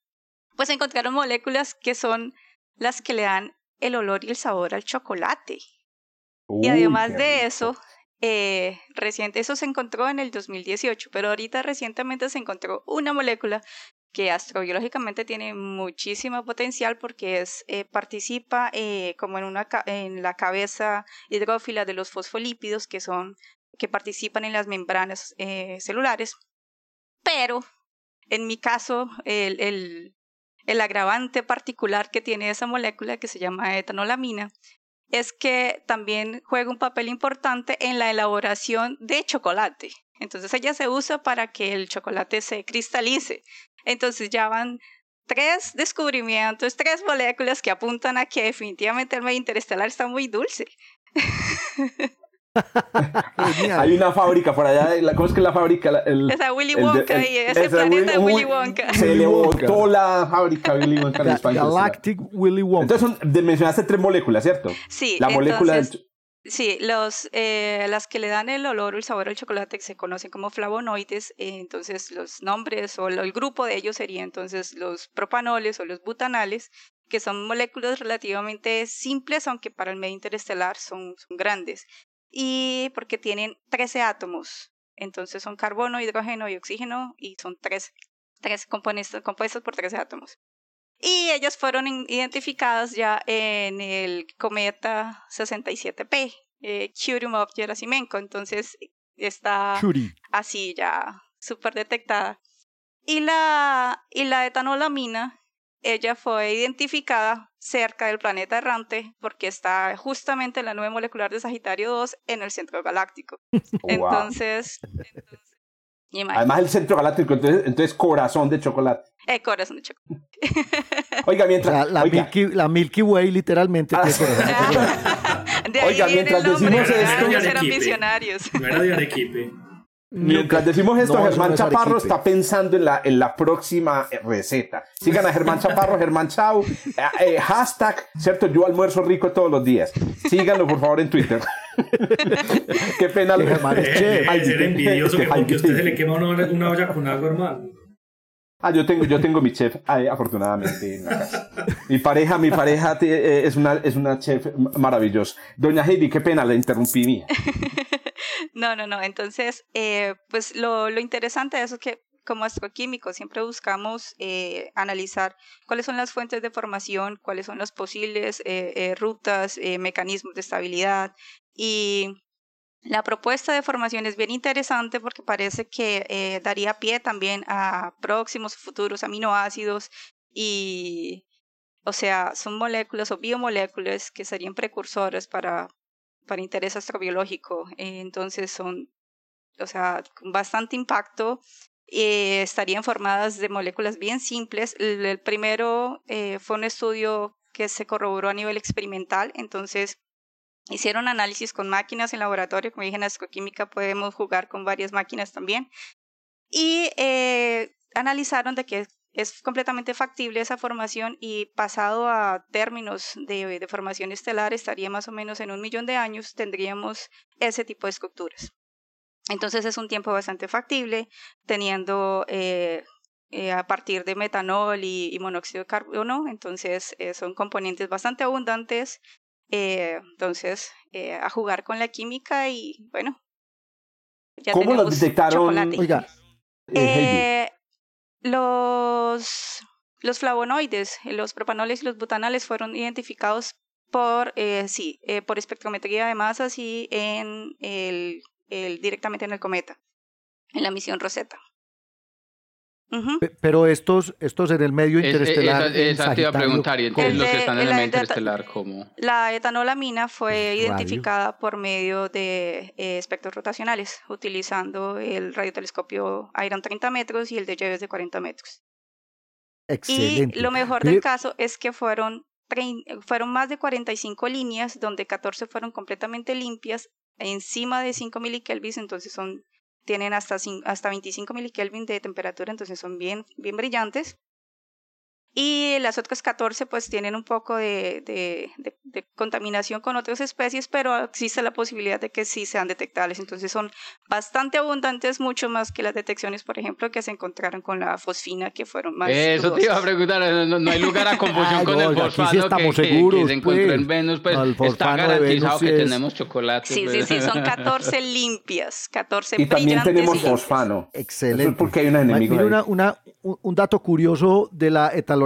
pues encontraron moléculas que son... las que le dan el olor y el sabor al chocolate. Uy, y además de eso, eh, reciente, eso se encontró en el dos mil dieciocho, pero ahorita recientemente se encontró una molécula que astrobiológicamente tiene muchísimo potencial porque es, eh, participa eh, como en, una, en la cabeza hidrófila de los fosfolípidos que, son, que participan en las membranas eh, celulares. Pero en mi caso, el... el El agravante particular que tiene esa molécula, que se llama etanolamina, es que también juega un papel importante en la elaboración de chocolate. Entonces ella se usa para que el chocolate se cristalice. Entonces ya van tres descubrimientos, tres moléculas que apuntan a que definitivamente el medio interestelar está muy dulce. Hay una fábrica por allá, la, ¿cómo es que la fábrica? La, el, esa Willy Wonka, el, el, y ese esa planeta Willy, Willy Wonka. Se le botó la fábrica Willy Wonka en España. Galactic Willy Wonka. Entonces son, mencionaste tres moléculas, ¿cierto? Sí. La molécula entonces, del... Sí, los, eh, las que le dan el olor o el sabor al chocolate se conocen como flavonoides, eh, entonces los nombres o el grupo de ellos serían entonces los propanoles o los butanales, que son moléculas relativamente simples, aunque para el medio interestelar son, son grandes, y porque tienen trece átomos, entonces son carbono, hidrógeno y oxígeno, y son tres, tres compuestos, compuestos por trece átomos. Y ellas fueron identificadas ya en el cometa sesenta y siete P, eh, Churyumov Gerasimenko. Entonces está Churi. Así ya súper detectada. Y la, y la etanolamina, ella fue identificada cerca del planeta errante porque está justamente en la nube molecular de Sagitario dos en el centro galáctico. Wow. Entonces... entonces además el centro galáctico, entonces, entonces corazón de chocolate. Eh, corazón de chocolate. Oiga, mientras... O sea, la, oiga. Milky, la Milky Way literalmente ah, tiene corazón de chocolate. De oiga, mientras decimos esto... No eran visionarios. No era de Arequipe. Mientras decimos esto, no, Germán no es Chaparro está pensando en la, en la próxima receta. Sigan a Germán Chaparro, Germán Chau, eh, hashtag, ¿cierto? Yo almuerzo rico todos los días. Síganlo, por favor, en Twitter. Qué pena. Que Germán es chef. Hay que ser envidioso que porque a usted se le quema una, una olla con algo, hermano. Ah, yo tengo, yo tengo mi chef, ay, afortunadamente, en la casa. Mi pareja, mi pareja te, eh, es, una, es una chef maravillosa. Doña Heidi, qué pena, la interrumpí mía. No, no, no. Entonces, eh, pues lo, lo interesante de eso es que como astroquímicos siempre buscamos eh, analizar cuáles son las fuentes de formación, cuáles son las posibles eh, eh, rutas, eh, mecanismos de estabilidad. Y la propuesta de formación es bien interesante porque parece que eh, daría pie también a próximos futuros aminoácidos y, o sea, son moléculas o biomoléculas que serían precursoras para... para interés astrobiológico, eh, entonces son, o sea, con bastante impacto, eh, estarían formadas de moléculas bien simples. El, el primero eh, fue un estudio que se corroboró a nivel experimental, entonces hicieron análisis con máquinas en laboratorio, como dije en astroquímica podemos jugar con varias máquinas también, y eh, analizaron de que es completamente factible esa formación y pasado a términos de, de formación estelar estaría más o menos en un millón de años tendríamos ese tipo de estructuras. Entonces es un tiempo bastante factible teniendo eh, eh, a partir de metanol y, y monóxido de carbono, entonces eh, son componentes bastante abundantes, eh, entonces eh, a jugar con la química y bueno, ya ¿cómo tenemos lo detectaron? Chocolate. Oiga, eh, hey. Los, los flavonoides, los propanoles y los butanales fueron identificados por, eh, sí, eh, por espectrometría de masas y en el, el, directamente en el cometa, en la misión Rosetta. Uh-huh. Pero estos, estos en el medio interestelar. Es, es, esa esa te iba a preguntar, y entonces los que están en el medio interestelar, ¿cómo? La etanolamina fue radio. Identificada por medio de eh, espectros rotacionales, utilizando el radiotelescopio AIRON treinta metros y el de Jeves de cuarenta metros. Excelente. Y lo mejor del caso es que fueron, fueron más de cuarenta y cinco líneas, donde catorce fueron completamente limpias, encima de cinco milikelvins, entonces son... tienen hasta, hasta veinticinco milikelvin de temperatura, entonces son bien, bien brillantes. Y las otras catorce pues tienen un poco de, de, de, de contaminación con otras especies, pero existe la posibilidad de que sí sean detectables. Entonces son bastante abundantes, mucho más que las detecciones, por ejemplo, que se encontraron con la fosfina, que fueron más Eso dudosas. Te iba a preguntar, no, no hay lugar a confusión Ay, con no, el fosfano sí que, seguros, que, que se encontró pues, en Venus, pues está garantizado que es... tenemos chocolate. Sí, pues. sí, sí, son catorce limpias, catorce y brillantes. Y también tenemos y fosfano. Excelente. Eso es porque hay un enemigo ahí. Una, una, un dato curioso de la etalonamina,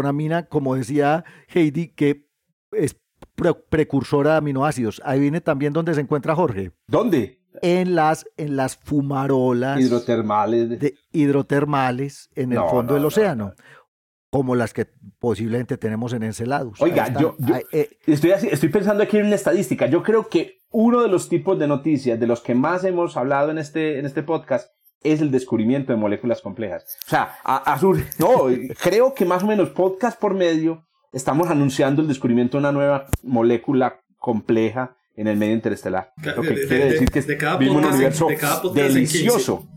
como decía Heidi, que es pre- precursora de aminoácidos. Ahí viene también donde se encuentra Jorge. ¿Dónde? En las, en las fumarolas hidrotermales, de... De hidrotermales en no, el fondo no, del océano, no, no. como las que posiblemente tenemos en Enceladus. Oiga, yo, yo Ahí, eh, estoy, así, estoy pensando aquí en una estadística. Yo creo que uno de los tipos de noticias de los que más hemos hablado en este, en este podcast es el descubrimiento de moléculas complejas. O sea, a, a sur, no, creo que más o menos podcast por medio estamos anunciando el descubrimiento de una nueva molécula compleja en el medio interestelar. Lo que de, de, quiere decir que de, de cada vivimos podcast, un universo de delicioso.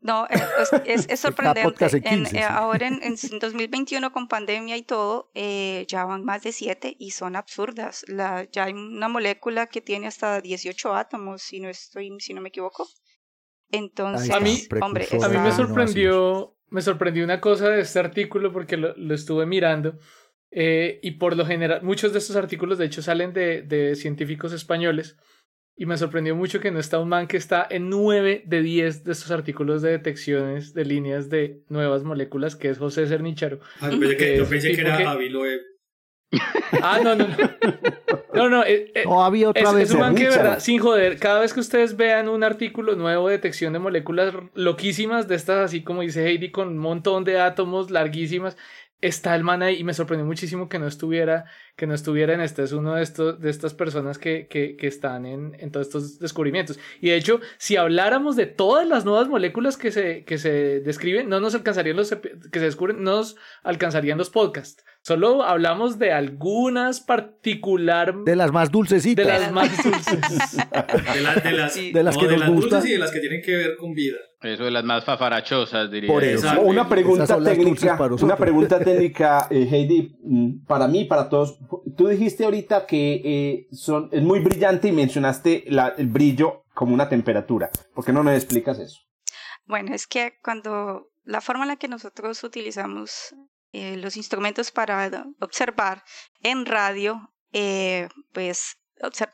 No, es, es, es sorprendente. En, eh, ahora en, en dos mil veintiuno con pandemia y todo, eh, ya van más de siete y son absurdas. La, ya hay una molécula que tiene hasta dieciocho átomos, si no estoy, si no me equivoco. Entonces, Ay, a mí, hombre, a mí me sorprendió, me sorprendió una cosa de este artículo porque lo, lo estuve mirando eh, y por lo general muchos de estos artículos de hecho salen de, de científicos españoles. Y me sorprendió mucho que no está un man que está en nueve de diez de estos artículos de detecciones de líneas de nuevas moléculas, que es José Cernicharo. Ah, yo pensé que, yo pensé que era que... Avi Loeb. Ah, no, no, no. No, no, eh, eh, no había otra es, vez es un man que, verdad, sin joder, cada vez que ustedes vean un artículo nuevo de detección de moléculas loquísimas, de estas así como dice Heidi, con un montón de átomos larguísimas, está el man ahí y me sorprendió muchísimo que no estuviera, que no estuviera en este. Es uno de estos, de estas personas que, que, que están en, en todos estos descubrimientos. Y de hecho, si habláramos de todas las nuevas moléculas que se, que se describen, no nos alcanzarían los que se descubren, no nos alcanzarían los podcasts. Solo hablamos de algunas particular. De las más dulcecitas. De las más dulces. De, la, de las, sí. de las no, que de nos las gustan. Dulces y de las que tienen que ver con vida. Eso de las más fafarachosas, diría. Por eso, Exacto. una pregunta técnica, una pregunta técnica, eh, Heidi, para mí, para todos. Tú dijiste ahorita que eh, son, es muy brillante y mencionaste la, el brillo como una temperatura. ¿Por qué no nos explicas eso? Bueno, es que cuando la forma en la que nosotros utilizamos eh, los instrumentos para observar en radio, eh, pues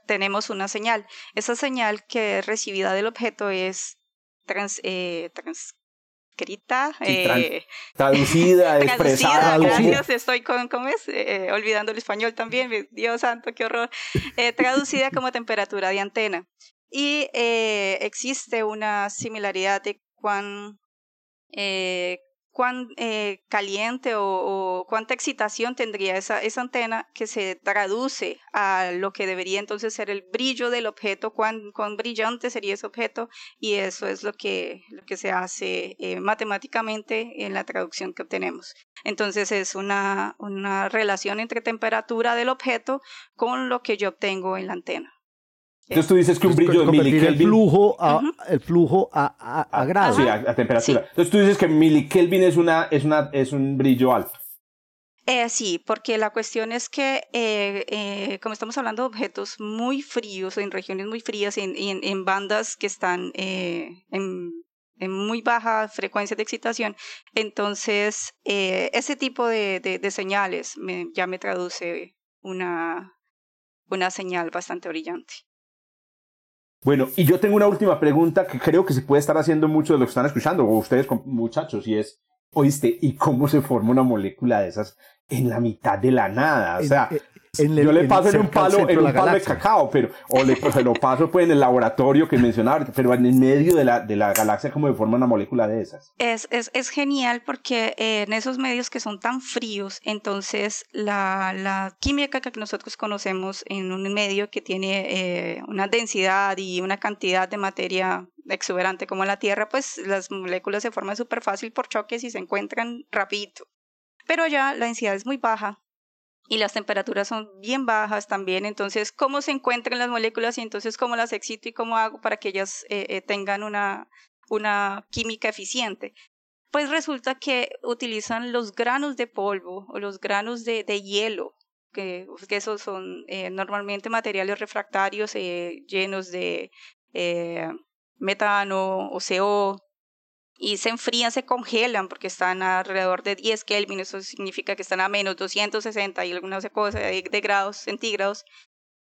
tenemos una señal. Esa señal que es recibida del objeto es Trans, eh, transcrita, sí, eh, traducida, expresada. Gracias, estoy con, ¿cómo es? Eh, olvidando el español también, Dios santo, qué horror. Eh, traducida como temperatura de antena. Y eh, existe una similaridad de cuán, eh, cuán eh, caliente o, o cuánta excitación tendría esa, esa antena que se traduce a lo que debería entonces ser el brillo del objeto, cuán, cuán brillante sería ese objeto, y eso es lo que, lo que se hace eh, matemáticamente en la traducción que obtenemos. Entonces es una, una relación entre temperatura del objeto con lo que yo obtengo en la antena. Entonces tú dices que un brillo de milikelvin... El flujo a, uh-huh. el flujo a, a, a grado. Sí, a, a temperatura. Sí. Entonces tú dices que milikelvin es, una, es, una, es un brillo alto. Eh, sí, porque la cuestión es que, eh, eh, como estamos hablando de objetos muy fríos, en regiones muy frías, en, en, en bandas que están eh, en, en muy baja frecuencia de excitación, entonces eh, ese tipo de, de, de señales me, ya me traduce una, una señal bastante brillante. Bueno, y yo tengo una última pregunta que creo que se puede estar haciendo muchos de los que están escuchando, o ustedes muchachos, y es, oíste, ¿y cómo se forma una molécula de esas en la mitad de la nada? O sea, en, en, yo en, le paso en un palo, en un palo de cacao, pero, o le, pues, se lo paso pues en el laboratorio que mencionaba, pero en el medio de la, de la galaxia, ¿cómo se forma una molécula de esas? Es, es, es genial porque eh, en esos medios que son tan fríos, entonces la, la química que nosotros conocemos en un medio que tiene eh, una densidad y una cantidad de materia exuberante como la Tierra, pues las moléculas se forman súper fácil por choques y se encuentran rapidito. Pero allá la densidad es muy baja y las temperaturas son bien bajas también, entonces cómo se encuentran las moléculas y entonces cómo las excito y cómo hago para que ellas eh, eh, tengan una, una química eficiente. Pues resulta que utilizan los granos de polvo o los granos de, de hielo, que, que esos son eh, normalmente materiales refractarios eh, llenos de... Eh, metano o C O, y se enfrían, se congelan porque están alrededor de diez Kelvin, eso significa que están a menos doscientos sesenta y algunas cosas de grados centígrados,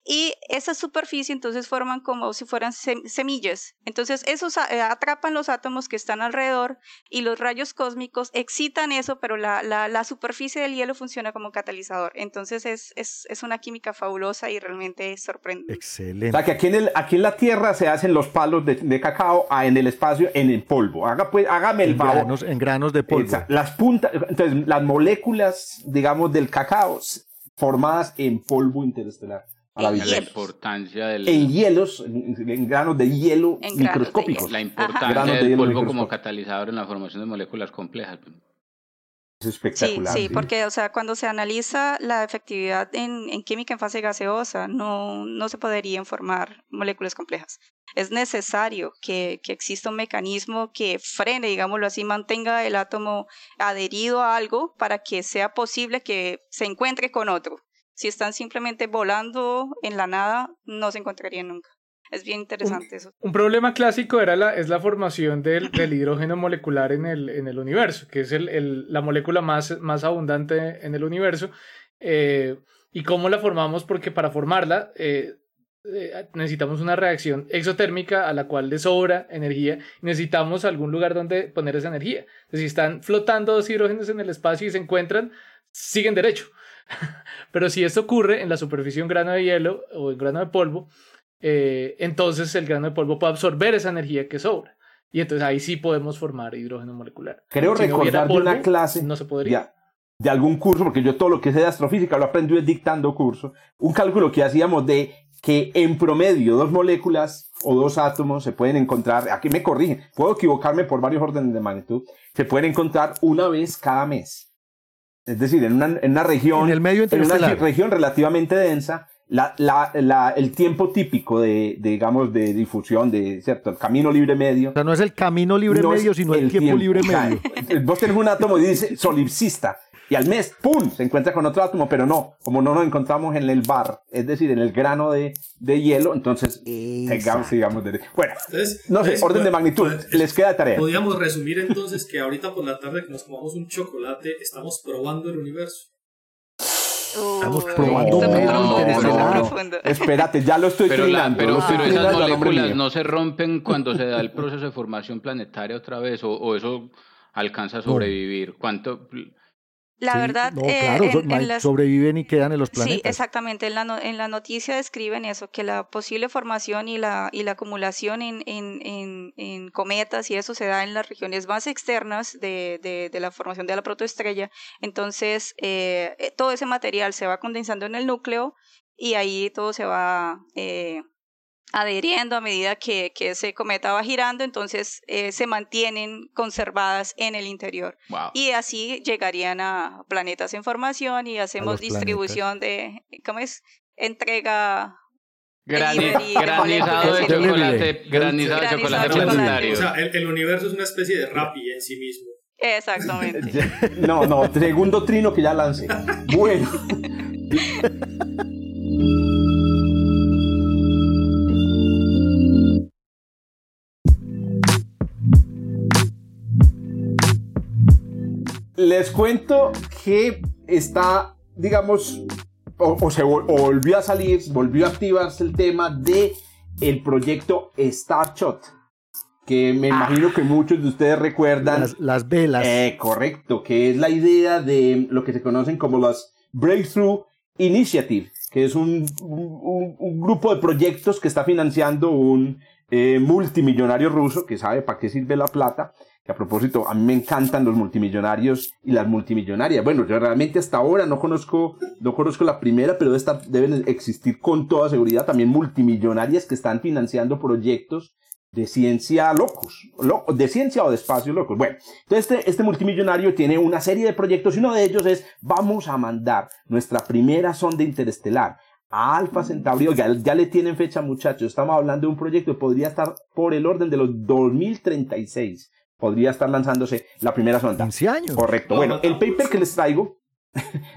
y esa superficie entonces forman como si fueran semillas, entonces esos atrapan los átomos que están alrededor y los rayos cósmicos excitan eso, pero la, la, la superficie del hielo funciona como catalizador, entonces es, es, es una química fabulosa y realmente sorprendente. Excelente. O sea que aquí en, el, aquí en la Tierra se hacen los palos de, de cacao en el espacio, en el polvo. Haga pues, hágame el favor. Granos, en granos de polvo. Exacto. Las puntas, entonces las moléculas, digamos, del cacao formadas en polvo interestelar. La importancia del... En hielos, en granos de hielo en microscópicos. De hielo. La importancia del polvo como catalizador en la formación de moléculas complejas. Es espectacular. Sí, sí, sí, porque, o sea, cuando se analiza la efectividad en, en química en fase gaseosa, no, no se podrían formar moléculas complejas. Es necesario que, que exista un mecanismo que frene, digámoslo así, mantenga el átomo adherido a algo para que sea posible que se encuentre con otro. Si están simplemente volando en la nada, no se encontrarían nunca. Es bien interesante un, eso. Un problema clásico era la, es la formación del, del hidrógeno molecular en el, en el universo, que es el, el, la molécula más, más abundante en el universo. Eh, ¿Y cómo la formamos? Porque para formarla eh, eh, necesitamos una reacción exotérmica a la cual le sobra energía. Necesitamos algún lugar donde poner esa energía. Entonces, si están flotando dos hidrógenos en el espacio y se encuentran, siguen derecho. Pero si esto ocurre en la superficie de un grano de hielo o un grano de polvo, Eh, entonces el grano de polvo puede absorber esa energía que sobra y entonces ahí sí podemos formar hidrógeno molecular. Creo si recordar no polvo, de una clase no se podría. De, de algún curso, porque yo todo lo que sé de astrofísica lo aprendí dictando curso, un cálculo que hacíamos de que en promedio dos moléculas o dos átomos se pueden encontrar, aquí me corrigen, puedo equivocarme por varios órdenes de magnitud, se pueden encontrar una vez cada mes, es decir, en una, en una región, en el medio en una región relativamente densa. La, la, la, el tiempo típico de, de, digamos, de difusión, de, ¿cierto? El camino libre medio. O sea, no es el camino libre no medio, sino el, el tiempo, tiempo libre medio. Vos tenés un átomo y dice solipsista, y al mes, ¡pum!, se encuentra con otro átomo, pero no, como no nos encontramos en el bar, es decir, en el grano de, de hielo, entonces, digamos, digamos, de, bueno, entonces, no sé, entonces, orden de magnitud, pues, les queda tarea. Podríamos resumir entonces que ahorita por la tarde que nos comamos un chocolate, estamos probando el universo. Estamos probando. Oh, no, no, no. Espérate, ya lo estoy trilando. Pero, la, pero, pero esas moléculas no se rompen cuando se da el proceso de formación planetaria otra vez, o, o eso alcanza a sobrevivir. ¿Cuánto? La sí, verdad, no, claro, eh, en, en las, sobreviven y quedan en los planetas. Sí, exactamente. En la, no, en la noticia describen eso, que la posible formación y la, y la acumulación en, en, en, en cometas y eso se da en las regiones más externas de, de, de la formación de la protoestrella. Entonces, eh, todo ese material se va condensando en el núcleo y ahí todo se va eh, adheriendo a medida que, que ese cometa va girando, entonces eh, se mantienen conservadas en el interior. Wow. Y así llegarían a planetas en formación y hacemos distribución planetas. de, ¿cómo es? Entrega... Graniz, granizado de, de chocolate, granizado de chocolate planetario. O sea, el, el universo es una especie de Rappi en sí mismo. Exactamente. no, no, segundo trino que ya lancé. Bueno... Les cuento que está, digamos, o, o se vol- o volvió a salir, volvió a activarse el tema de el proyecto Starshot, que me imagino que muchos de ustedes recuerdan. Las, las velas. Eh, correcto, que es la idea de lo que se conocen como las Breakthrough Initiative, que es un, un, un grupo de proyectos que está financiando un eh, multimillonario ruso que sabe para qué sirve la plata. Que a propósito, a mí me encantan los multimillonarios y las multimillonarias. Bueno, yo realmente hasta ahora no conozco, no conozco la primera, pero estar, deben existir con toda seguridad también multimillonarias que están financiando proyectos de ciencia locos, lo, de ciencia o de espacio locos. Bueno, entonces este, este multimillonario tiene una serie de proyectos y uno de ellos es, vamos a mandar nuestra primera sonda interestelar a Alfa Centauri. Oiga, ya le tienen fecha, muchachos, estamos hablando de un proyecto que podría estar por el orden de los dos mil treinta y seis. Podría estar lanzándose la primera sonda. quince años. Correcto. Bueno, el paper que les traigo,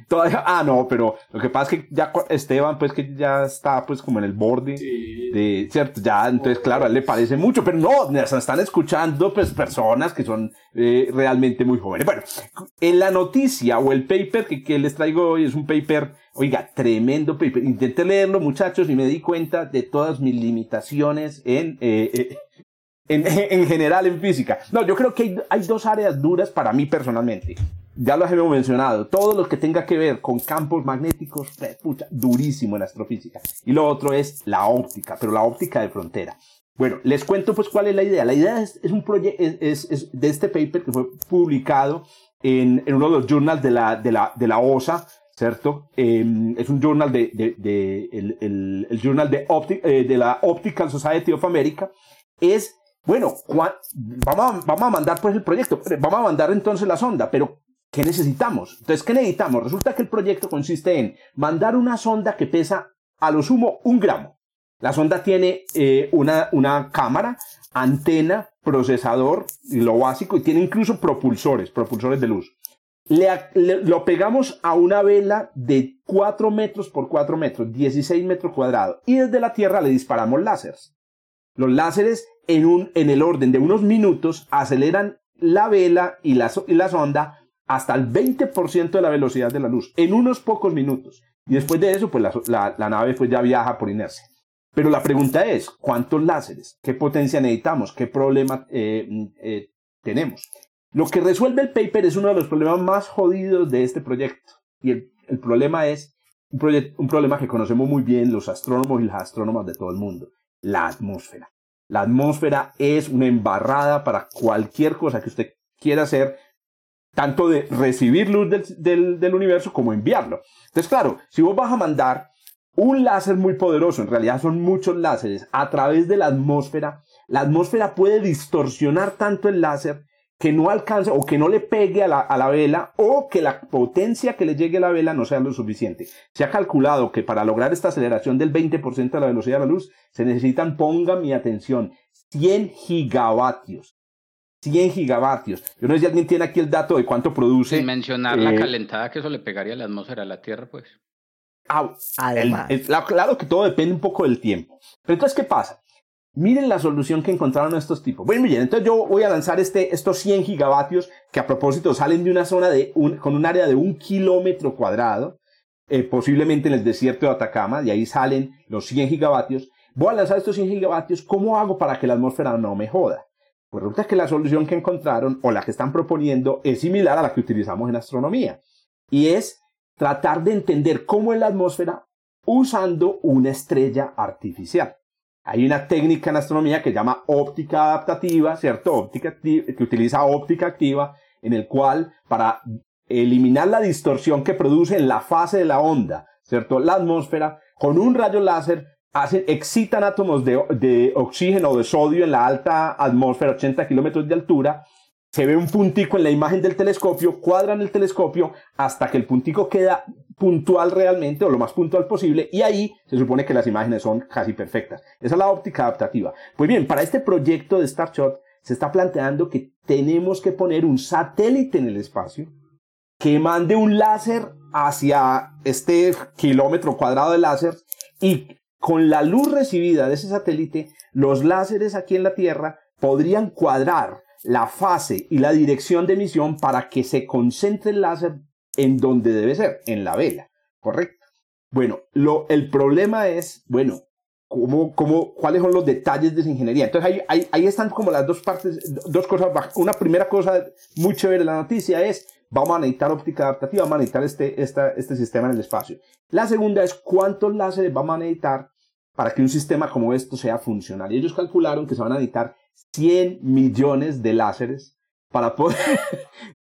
todavía, ah, no, pero lo que pasa es que ya Esteban, pues que ya está pues como en el borde, sí. de, ¿cierto? Ya, entonces, claro, a él le parece mucho, pero no, nos están escuchando pues personas que son eh, realmente muy jóvenes. Bueno, en la noticia o el paper que, que les traigo hoy es un paper, oiga, tremendo paper. Intenté leerlo, muchachos, y me di cuenta de todas mis limitaciones en... Eh, eh, En, en general en física. No, yo creo que hay, hay dos áreas duras para mí personalmente. Ya los hemos mencionado. Todo lo que tenga que ver con campos magnéticos, pucha, durísimo en astrofísica. Y lo otro es la óptica, pero la óptica de frontera. Bueno, les cuento pues cuál es la idea. La idea es, es un proyecto es, es, es de este paper que fue publicado en, en uno de los journals de la, de la, de la O S A, ¿cierto? Eh, es un journal de, de, de el, el, el journal de, Opti- eh, de la Optical Society of America. Es Bueno, vamos a, vamos a mandar pues el proyecto, vamos a mandar entonces la sonda, pero ¿Qué necesitamos? Entonces, ¿qué necesitamos? Resulta que el proyecto consiste en mandar una sonda que pesa a lo sumo un gramo. La sonda tiene eh, una, una cámara, antena, procesador, lo básico, y tiene incluso propulsores, propulsores de luz. Le, le, lo pegamos a una vela de cuatro metros por cuatro metros, dieciséis metros cuadrados, y desde la Tierra le disparamos láseres. Los láseres, en, un, en el orden de unos minutos, aceleran la vela y la, y la sonda hasta el veinte por ciento de la velocidad de la luz, en unos pocos minutos. Y después de eso, pues la, la, la nave pues, ya viaja por inercia. Pero la pregunta es, ¿cuántos láseres? ¿Qué potencia necesitamos? ¿Qué problema eh, eh, tenemos? Lo que resuelve el paper es uno de los problemas más jodidos de este proyecto. Y el, el problema es un, proyect, un problema que conocemos muy bien los astrónomos y las astrónomas de todo el mundo. La atmósfera. La atmósfera es una embarrada para cualquier cosa que usted quiera hacer, tanto de recibir luz del, del, del universo como enviarlo. Entonces, claro, si vos vas a mandar un láser muy poderoso, en realidad son muchos láseres, a través de la atmósfera, la atmósfera puede distorsionar tanto el láser que no alcance o que no le pegue a la, a la vela o que la potencia que le llegue a la vela no sea lo suficiente. Se ha calculado que para lograr esta aceleración del veinte por ciento de la velocidad de la luz se necesitan, pongan mi atención, cien gigavatios. cien gigavatios. Yo no sé si alguien tiene aquí el dato de cuánto produce. Sin mencionar eh, la calentada que eso le pegaría a la atmósfera de la Tierra, pues. Ah, además. El, el, la, claro que todo depende un poco del tiempo. Pero entonces, ¿qué pasa? Miren la solución que encontraron estos tipos. Bueno, miren, entonces yo voy a lanzar este, estos cien gigavatios que a propósito salen de una zona de un, con un área de un kilómetro cuadrado, eh, posiblemente en el desierto de Atacama, de ahí salen los cien gigavatios. Voy a lanzar estos cien gigavatios. ¿Cómo hago para que la atmósfera no me joda? Pues resulta que la solución que encontraron o la que están proponiendo es similar a la que utilizamos en astronomía. Y es tratar de entender cómo es la atmósfera usando una estrella artificial. Hay una técnica en astronomía que se llama óptica adaptativa, ¿cierto? Óptica que utiliza óptica activa, en el cual para eliminar la distorsión que produce en la fase de la onda, ¿cierto? La atmósfera, con un rayo láser, Hacen, excitan átomos de, de oxígeno o de sodio en la alta atmósfera, ochenta kilómetros de altura, se ve un puntico en la imagen del telescopio, cuadran el telescopio hasta que el puntico queda puntual realmente, o lo más puntual posible, y ahí se supone que las imágenes son casi perfectas. Esa es la óptica adaptativa. Pues bien, para este proyecto de Starshot se está planteando que tenemos que poner un satélite en el espacio que mande un láser hacia este kilómetro cuadrado de láser y con la luz recibida de ese satélite, los láseres aquí en la Tierra podrían cuadrar la fase y la dirección de emisión para que se concentre el láser en donde debe ser, en la vela, ¿correcto? Bueno, lo, el problema es, bueno, ¿cómo, cómo, ¿cuáles son los detalles de esa ingeniería? Entonces ahí, ahí, ahí están como las dos partes, dos cosas. Una primera cosa muy chévere de la noticia es, vamos a necesitar óptica adaptativa, vamos a necesitar este, esta, este sistema en el espacio. La segunda es, ¿cuántos láseres vamos a necesitar para que un sistema como esto sea funcional? Y ellos calcularon que se van a necesitar cien millones de láseres para poder...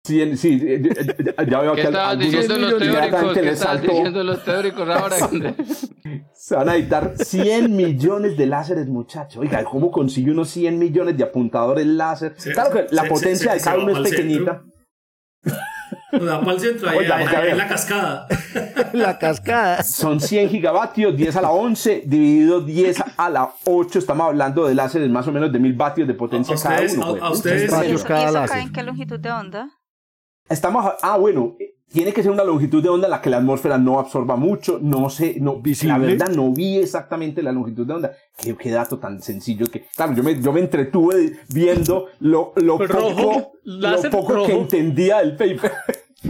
cien, sí, ya, ya veo que... ¿Qué estabas diciendo los teóricos? ¿Qué estabas diciendo los teóricos ahora? Se van a necesitar cien millones de láseres, muchachos. Oiga, ¿cómo consigue unos cien millones de apuntadores láser? Sí, claro que la sí, potencia sí, sí, de cada uno es pequeñita. Da pa'l centro, ahí, Oiga, ahí, ahí, ahí la cascada. La cascada. Son cien gigavatios, diez a la once, dividido diez a la ocho. Estamos hablando de láseres más o menos de mil vatios de potencia cada uno. ¿A, pues. a ustedes? ¿Y eso cae en qué longitud de onda? Estamos, ah, bueno, tiene que ser una longitud de onda en la que la atmósfera no absorba mucho. No sé, no, la verdad no vi exactamente la longitud de onda. Qué, qué dato tan sencillo que... Claro, yo me, yo me entretuve viendo lo, lo poco, lo poco que entendía el paper.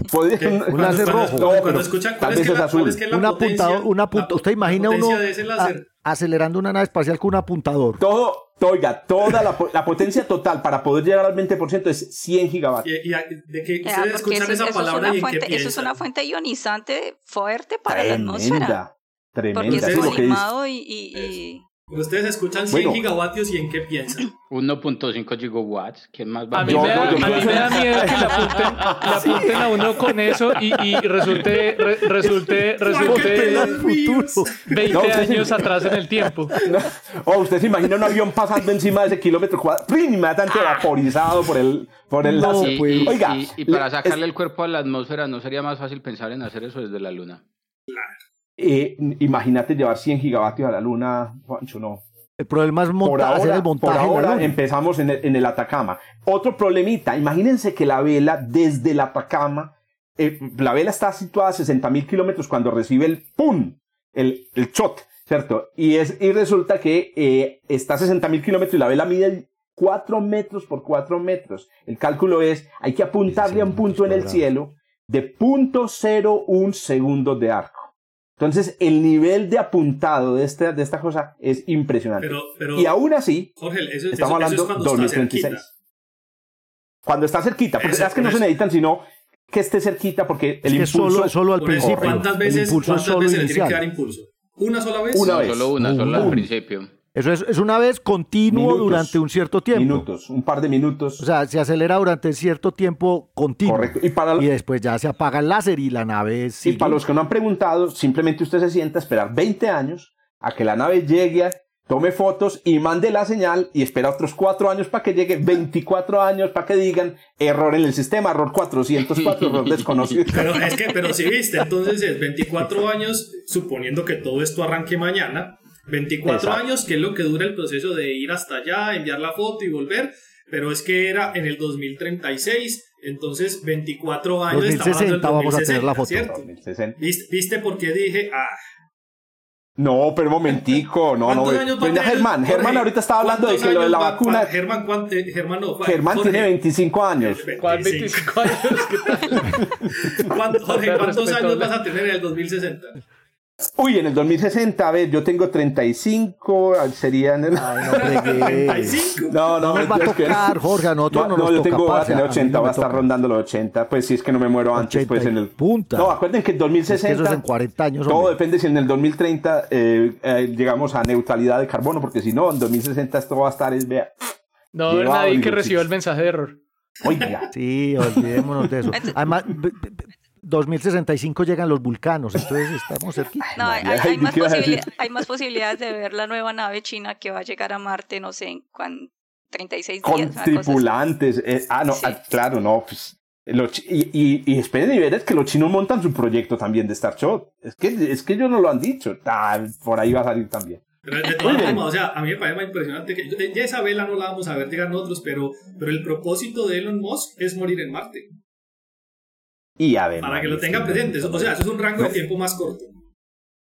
Podrían, un láser rojo. No, cuando escuchan cuál es, que es la, cuál es que es la una potencia, apuntado, una punta, usted imagina uno a, acelerando una nave espacial con un apuntador. Todo, oiga, toda la, la potencia total para poder llegar al veinte por ciento es cien gigavatios. Y, y de que ustedes ya, escuchan eso, esa eso palabra es y fuente, qué eso es una fuente ionizante fuerte para tremenda, la atmósfera. Tremenda, tremenda. Porque es sublimado y, y, y ¿Ustedes escuchan cien bueno. gigavatios y en qué piensan? uno punto cinco gigawatts, ¿quién más va a mí? A mí me da, a mí me da miedo que la apunten, la apunten a uno con eso y, y resulte, re, resulte, resulte veinte no, años se... atrás en el tiempo. No. O oh, usted se imagina un avión pasando encima de ese kilómetro cuadrado, inmediatamente vaporizado por el, por el no, láser. Pues. Y, Oiga, y, y para sacarle es... el cuerpo a la atmósfera, ¿no sería más fácil pensar en hacer eso desde la Luna? Claro. Eh, imagínate llevar cien gigavatios a la Luna, Juancho, no. El problema es monta- ahora, hacer el montaje. Por ahora en la Luna. Empezamos en el, en el Atacama. Otro problemita, imagínense que la vela desde el Atacama, eh, la vela está situada a sesenta mil kilómetros cuando recibe el pum, el, el shot, ¿cierto? Y, es, y resulta que eh, está a sesenta mil kilómetros y la vela mide cuatro metros por cuatro metros. El cálculo es, hay que apuntarle sí, a un punto en el cielo de cero punto cero uno segundos de arco. Entonces, el nivel de apuntado de esta, de esta cosa es impresionante. Pero, pero, y aún así, Jorge, eso, estamos eso, eso hablando de es dos mil veintiséis. Está cuando está cerquita, porque es que no se necesitan, sino que esté cerquita, porque el es impulso... Solo, solo al principio. ¿Cuántas veces, ¿cuántas veces le tiene que dar impulso? ¿Una sola vez? Una vez. Solo una, solo al principio. Eso es, es una vez continuo minutos, durante un cierto tiempo. Minutos, un par de minutos. O sea, se acelera durante cierto tiempo continuo. Correcto. Y, para lo... y después ya se apaga el láser y la nave sigue. Y para los que no han preguntado, simplemente usted se sienta a esperar veinte años a que la nave llegue, tome fotos y mande la señal y espera otros cuatro años para que llegue, veinticuatro años para que digan error en el sistema, error cuatrocientos cuatro, error desconocido. Pero es que, pero si viste, entonces es veinticuatro años, suponiendo que todo esto arranque mañana. veinticuatro Exacto. años, que es lo que dura el proceso de ir hasta allá, enviar la foto y volver, pero es que era en el dos mil treinta y seis, entonces veinticuatro años dos mil sesenta, estaba hablando del dos mil sesenta, vamos a tener la foto. dos mil sesenta. ¿Viste, ¿Viste por qué dije? Ah. No, pero un momentico, no, no. Años va tener, Germán, Jorge, Germán ahorita estaba hablando de que lo de la va, vacuna. Germán, ¿cuánto, Germán, no, Germán Jorge, tiene veinticinco años. ¿Cuál veinticinco años? ¿Qué tal? Jorge, ¿cuántos años vas a tener en el dos mil sesenta? Uy, en el dos mil sesenta, a ver, yo tengo treinta y cinco, serían... El... Ay, no fregué. ¿treinta y cinco? No, no, no me va a tocar, que... Jorge, a nosotros no, no, no nos yo toca. Yo tengo, va a tener ochenta, va a estar rondando los ochenta, pues si es que no me muero antes, pues en el... punta. No, acuérdense que en dos mil sesenta... Es que eso es en cuarenta años. Todo hombre. Depende si en el dos mil treinta eh, eh, llegamos a neutralidad de carbono, porque si no, en dos mil sesenta esto va a estar... Es, vea, no, no nadie que reciba el mensaje de error. Oiga. Sí, olvidémonos de eso. Además... dos mil sesenta y cinco llegan los vulcanos, entonces estamos cerquita. No, hay, hay, hay, más posibilidad, hay más posibilidades de ver la nueva nave china que va a llegar a Marte, no sé, en cuan, treinta y seis días. Con tripulantes. Eh, ah, no, sí. ah, claro, no. Pues, lo, y, y, y esperen y ver que los chinos montan su proyecto también de Starshot. Es que, es que ellos no lo han dicho. Ah, por ahí va a salir también. Pero de todas formas, o sea, a mí me parece más impresionante que ya esa vela no la vamos a ver llegar nosotros, pero, pero el propósito de Elon Musk es morir en Marte. Y además, para que lo tengan presente, o sea, eso es un rango de tiempo más corto.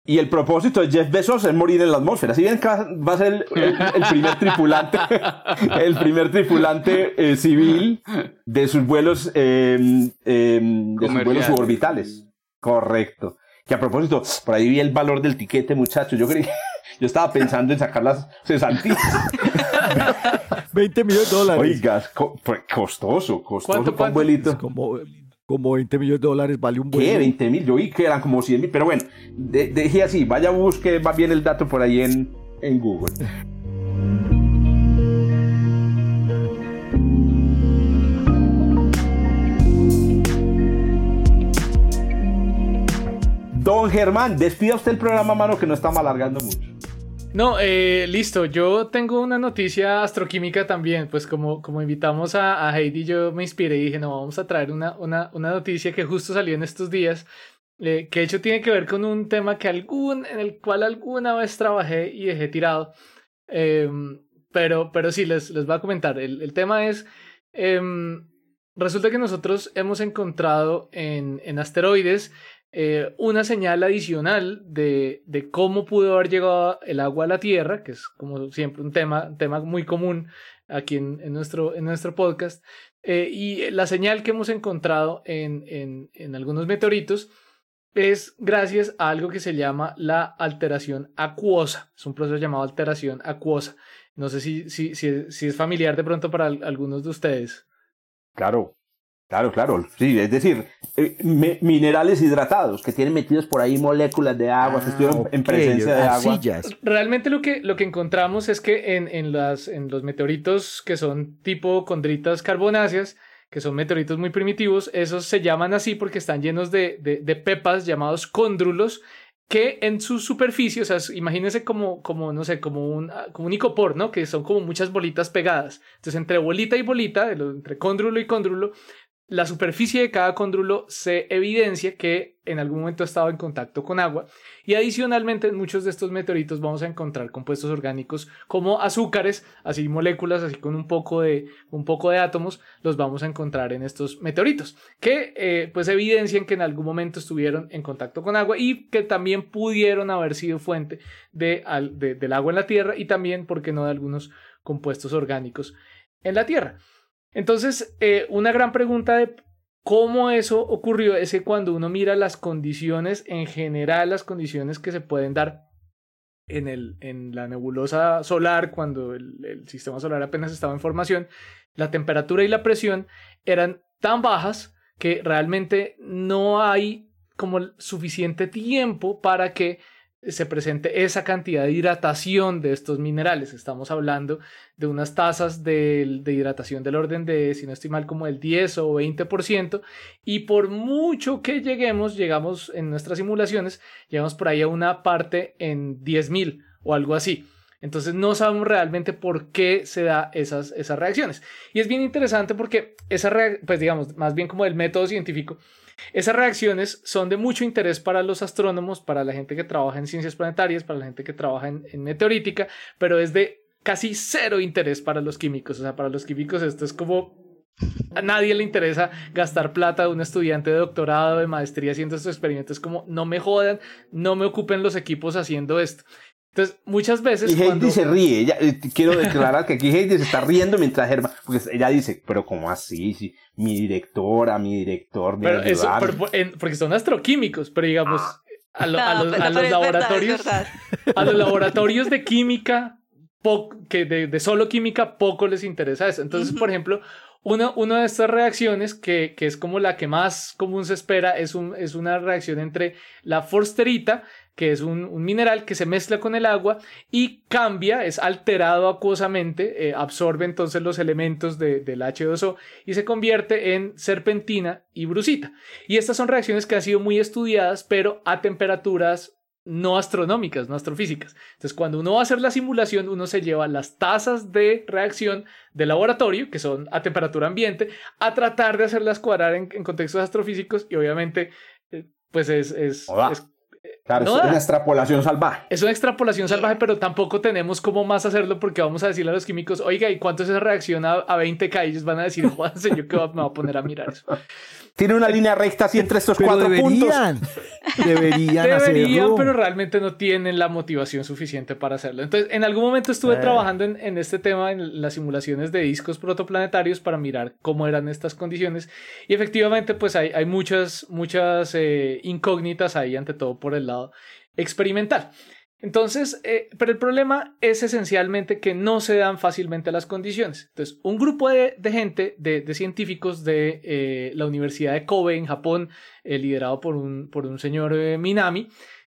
Y el propósito de Jeff Bezos es morir en la atmósfera. Si bien va a ser el, el, el primer tripulante, el primer tripulante eh, civil de sus vuelos, eh, eh, de sus vuelos suborbitales. Correcto. Que a propósito, por ahí vi el valor del tiquete, muchachos. Yo creí, yo estaba pensando en sacar las cesantías. veinte millones de dólares. Oiga, co- costoso, costoso para un vuelito. Como... Como veinte millones de dólares vale un vuelo. ¿Qué? ¿veinte mil? Yo vi que eran como cien mil. Pero bueno, de, dejé así. Vaya, busque, va bien el dato por ahí en, en Google. Don Germán, despida usted el programa, mano, que no estamos alargando mucho. No, eh, listo, yo tengo una noticia astroquímica también, pues como, como invitamos a, a Heidi, yo me inspiré y dije, no, vamos a traer una, una, una noticia que justo salió en estos días, eh, que de hecho tiene que ver con un tema que algún, en el cual alguna vez trabajé y dejé tirado, eh, pero, pero sí, les, les voy a comentar, el, el tema es, eh, resulta que nosotros hemos encontrado en, en asteroides, Eh, una señal adicional de, de cómo pudo haber llegado el agua a la Tierra, que es como siempre un tema, un tema muy común aquí en, en, nuestro, en nuestro podcast, eh, y la señal que hemos encontrado en, en, en algunos meteoritos es gracias a algo que se llama la alteración acuosa, es un proceso llamado alteración acuosa, no sé si, si, si, si es familiar de pronto para algunos de ustedes. Claro. Claro, claro. Sí, es decir, me, minerales hidratados que tienen metidos por ahí moléculas de agua, ah, se estuvieron okay, en presencia de arcillas. Agua. Realmente lo que, lo que encontramos es que en, en, las, en los meteoritos que son tipo condritas carbonáceas, que son meteoritos muy primitivos, esos se llaman así porque están llenos de, de, de pepas llamados cóndrulos, que en su superficie, o sea, imagínense como, como no sé, como un, como un icopor, ¿no? Que son como muchas bolitas pegadas. Entonces, entre bolita y bolita, entre cóndrulo y cóndrulo, la superficie de cada cóndrulo se evidencia que en algún momento ha estado en contacto con agua. Y adicionalmente, en muchos de estos meteoritos vamos a encontrar compuestos orgánicos como azúcares, así moléculas, así con un poco de, un poco de átomos, los vamos a encontrar en estos meteoritos, que eh, pues evidencian que en algún momento estuvieron en contacto con agua y que también pudieron haber sido fuente de, de, del agua en la Tierra y también, ¿por qué no?, de algunos compuestos orgánicos en la Tierra. Entonces, eh, una gran pregunta de cómo eso ocurrió es que cuando uno mira las condiciones, en general las condiciones que se pueden dar en, el, en la nebulosa solar, cuando el, el sistema solar apenas estaba en formación, la temperatura y la presión eran tan bajas que realmente no hay como suficiente tiempo para que se presente esa cantidad de hidratación de estos minerales. Estamos hablando de unas tasas de, de hidratación del orden de, si no estoy mal, como el diez o veinte por ciento, y por mucho que lleguemos, llegamos en nuestras simulaciones, llegamos por ahí a una parte en diez mil o algo así. Entonces no sabemos realmente por qué se da esas, esas reacciones. Y es bien interesante porque esa reac- pues digamos, más bien como el método científico, esas reacciones son de mucho interés para los astrónomos, para la gente que trabaja en ciencias planetarias, para la gente que trabaja en, en meteorítica, pero es de casi cero interés para los químicos. O sea, para los químicos esto es como... A nadie le interesa gastar plata de un estudiante de doctorado, de maestría haciendo estos experimentos, como no me jodan, no me ocupen los equipos haciendo esto. Entonces, muchas veces... Y Heidi cuando... se ríe. Ella, eh, quiero declarar que aquí Heidi se está riendo mientras Germán... Porque ella dice, pero ¿cómo así? Si mi directora, mi director... Mi pero eso, pero, en, porque son astroquímicos, pero digamos, a, lo, no, a los, a los laboratorios... Verdad, a los laboratorios de química, po- que de, de solo química, poco les interesa eso. Entonces, uh-huh. por ejemplo, una, una de estas reacciones, que, que es como la que más común se espera, es, un, es una reacción entre la forsterita, que es un, un mineral que se mezcla con el agua y cambia, es alterado acuosamente, eh, absorbe entonces los elementos de, del hache dos o y se convierte en serpentina y brucita. Y estas son reacciones que han sido muy estudiadas, pero a temperaturas no astronómicas, no astrofísicas. Entonces, cuando uno va a hacer la simulación, uno se lleva las tasas de reacción de laboratorio, que son a temperatura ambiente, a tratar de hacerlas cuadrar en, en contextos astrofísicos y obviamente, eh, pues es... es Claro, no, es una extrapolación salvaje. Es una extrapolación salvaje, pero tampoco tenemos cómo más hacerlo porque vamos a decirle a los químicos, oiga, ¿y cuánto es esa reacción a, a veinte K? Y ellos van a decir, jódanse, yo que me voy a poner a mirar eso. Tiene una línea recta así entre estos cuatro deberían, puntos. Deberían. Deberían, hacerlo. Pero realmente no tienen la motivación suficiente para hacerlo. Entonces, en algún momento estuve eh. trabajando en, en este tema, en las simulaciones de discos protoplanetarios para mirar cómo eran estas condiciones. Y efectivamente, pues hay, hay muchas, muchas eh, incógnitas ahí, ante todo por el lado experimental. Entonces, eh, pero el problema es esencialmente que no se dan fácilmente las condiciones. Entonces, un grupo de, de gente, de, de científicos de eh, la Universidad de Kobe en Japón, eh, liderado por un, por un señor eh, Minami,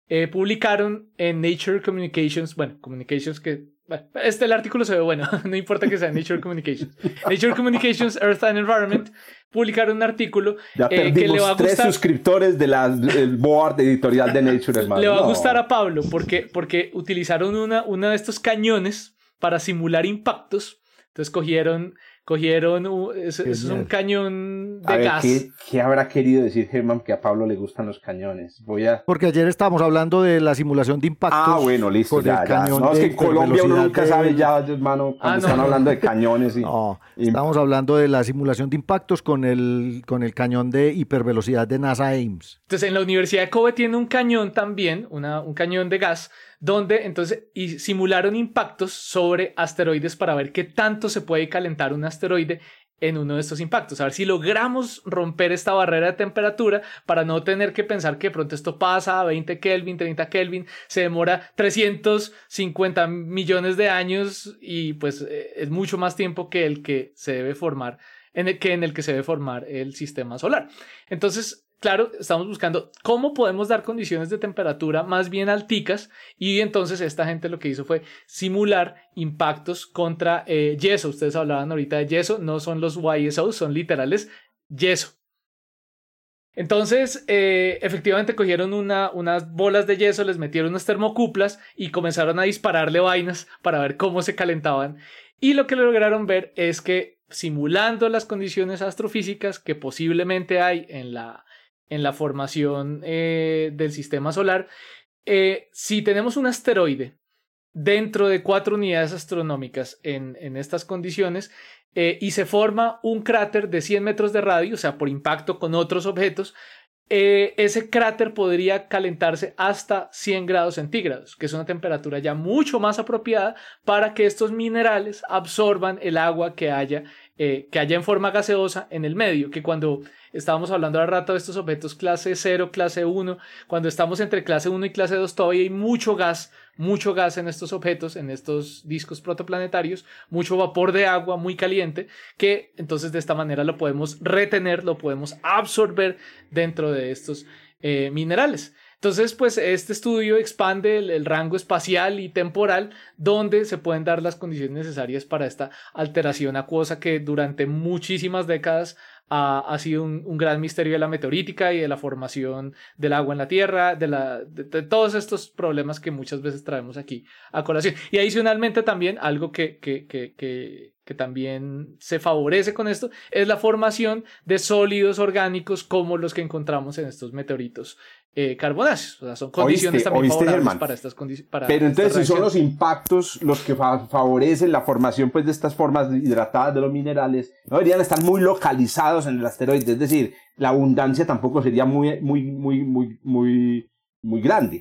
eh, publicaron en Nature Communications, bueno, Communications que, bueno, este el artículo se ve bueno, no importa que sea Nature Communications. Nature Communications, Earth and Environment, publicaron un artículo ya eh, que le va a gustar. Tres suscriptores del board editorial de Nature, hermano. Le va no. a gustar a Pablo porque, porque utilizaron una, una de estos cañones para simular impactos. Entonces cogieron, cogieron, eso, eso es un cañón de a ver, gas. ¿qué, ¿Qué habrá querido decir Germán que a Pablo le gustan los cañones? Voy a... Porque ayer estábamos hablando de la simulación de impactos. Ah, bueno, listo, ya, ya. No, es que en Colombia uno nunca de... sabe ya, hermano, cuando ah, no, están no. hablando de cañones. Y, no, y... estamos hablando de la simulación de impactos con el, con el cañón de hipervelocidad de NASA Ames. Entonces en la Universidad de Kobe tiene un cañón también, una, un cañón de gas, donde entonces y simularon impactos sobre asteroides para ver qué tanto se puede calentar un asteroide en uno de estos impactos, a ver si logramos romper esta barrera de temperatura para no tener que pensar que de pronto esto pasa a veinte Kelvin, treinta Kelvin, se demora trescientos cincuenta millones de años y pues es mucho más tiempo que el que se debe formar en el que, en el que se debe formar el sistema solar. Entonces, claro, estamos buscando cómo podemos dar condiciones de temperatura más bien alticas, y entonces esta gente lo que hizo fue simular impactos contra eh, yeso. Ustedes hablaban ahorita de yeso, no son los Y S Os, son literales yeso. Entonces, eh, efectivamente cogieron una, unas bolas de yeso, les metieron unas termocuplas y comenzaron a dispararle vainas para ver cómo se calentaban. Y lo que lograron ver es que, simulando las condiciones astrofísicas que posiblemente hay en la, en la formación eh, del sistema solar, eh, si tenemos un asteroide dentro de cuatro unidades astronómicas en, en estas condiciones, Eh, y se forma un cráter de cien metros de radio, o sea, por impacto con otros objetos, eh, ese cráter podría calentarse hasta cien grados centígrados, que es una temperatura ya mucho más apropiada para que estos minerales absorban el agua que haya, eh, que haya en forma gaseosa en el medio, que cuando estábamos hablando hace rato de estos objetos clase cero, clase uno, cuando estamos entre clase uno y clase dos todavía hay mucho gas, mucho gas en estos objetos, en estos discos protoplanetarios, mucho vapor de agua muy caliente, que entonces de esta manera lo podemos retener, lo podemos absorber dentro de estos eh, minerales. Entonces, pues este estudio expande el, el rango espacial y temporal donde se pueden dar las condiciones necesarias para esta alteración acuosa que durante muchísimas décadas Ha, ha sido un, un gran misterio de la meteorítica y de la formación del agua en la Tierra, de, la, de, de todos estos problemas que muchas veces traemos aquí a colación. Y adicionalmente también algo que, que, que, que, que también se favorece con esto es la formación de sólidos orgánicos como los que encontramos en estos meteoritos eh, carbonáceos. O sea, son condiciones oíste, también oíste, favorables Germán. Para estas condiciones. Pero entonces si son los impactos los que fa- favorecen la formación pues, de estas formas hidratadas de los minerales, no deberían estar muy localizados en el asteroide, es decir, la abundancia tampoco sería muy, muy, muy, muy, muy, muy grande.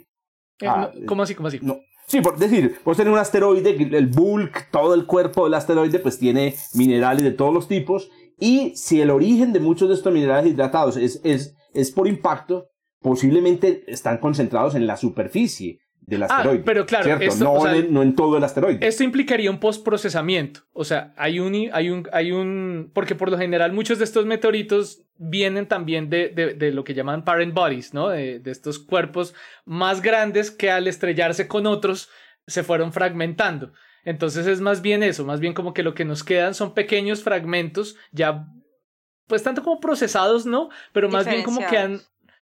Eh, ah, no, ¿Cómo así? ¿Cómo así? No. Sí, por decir, vos tenés un asteroide, el bulk, todo el cuerpo del asteroide, pues tiene minerales de todos los tipos, y si el origen de muchos de estos minerales hidratados es, es, es por impacto, posiblemente están concentrados en la superficie del asteroide. Ah, pero claro, ¿cierto? Esto, no, o sea, en, no en todo el asteroide. Esto implicaría un postprocesamiento. O sea, hay un, hay un, hay un, porque por lo general muchos de estos meteoritos vienen también de, de, de lo que llaman parent bodies, ¿no? De, de estos cuerpos más grandes que al estrellarse con otros se fueron fragmentando. Entonces es más bien eso, más bien como que lo que nos quedan son pequeños fragmentos ya, pues tanto como procesados, ¿no? Pero más bien como que han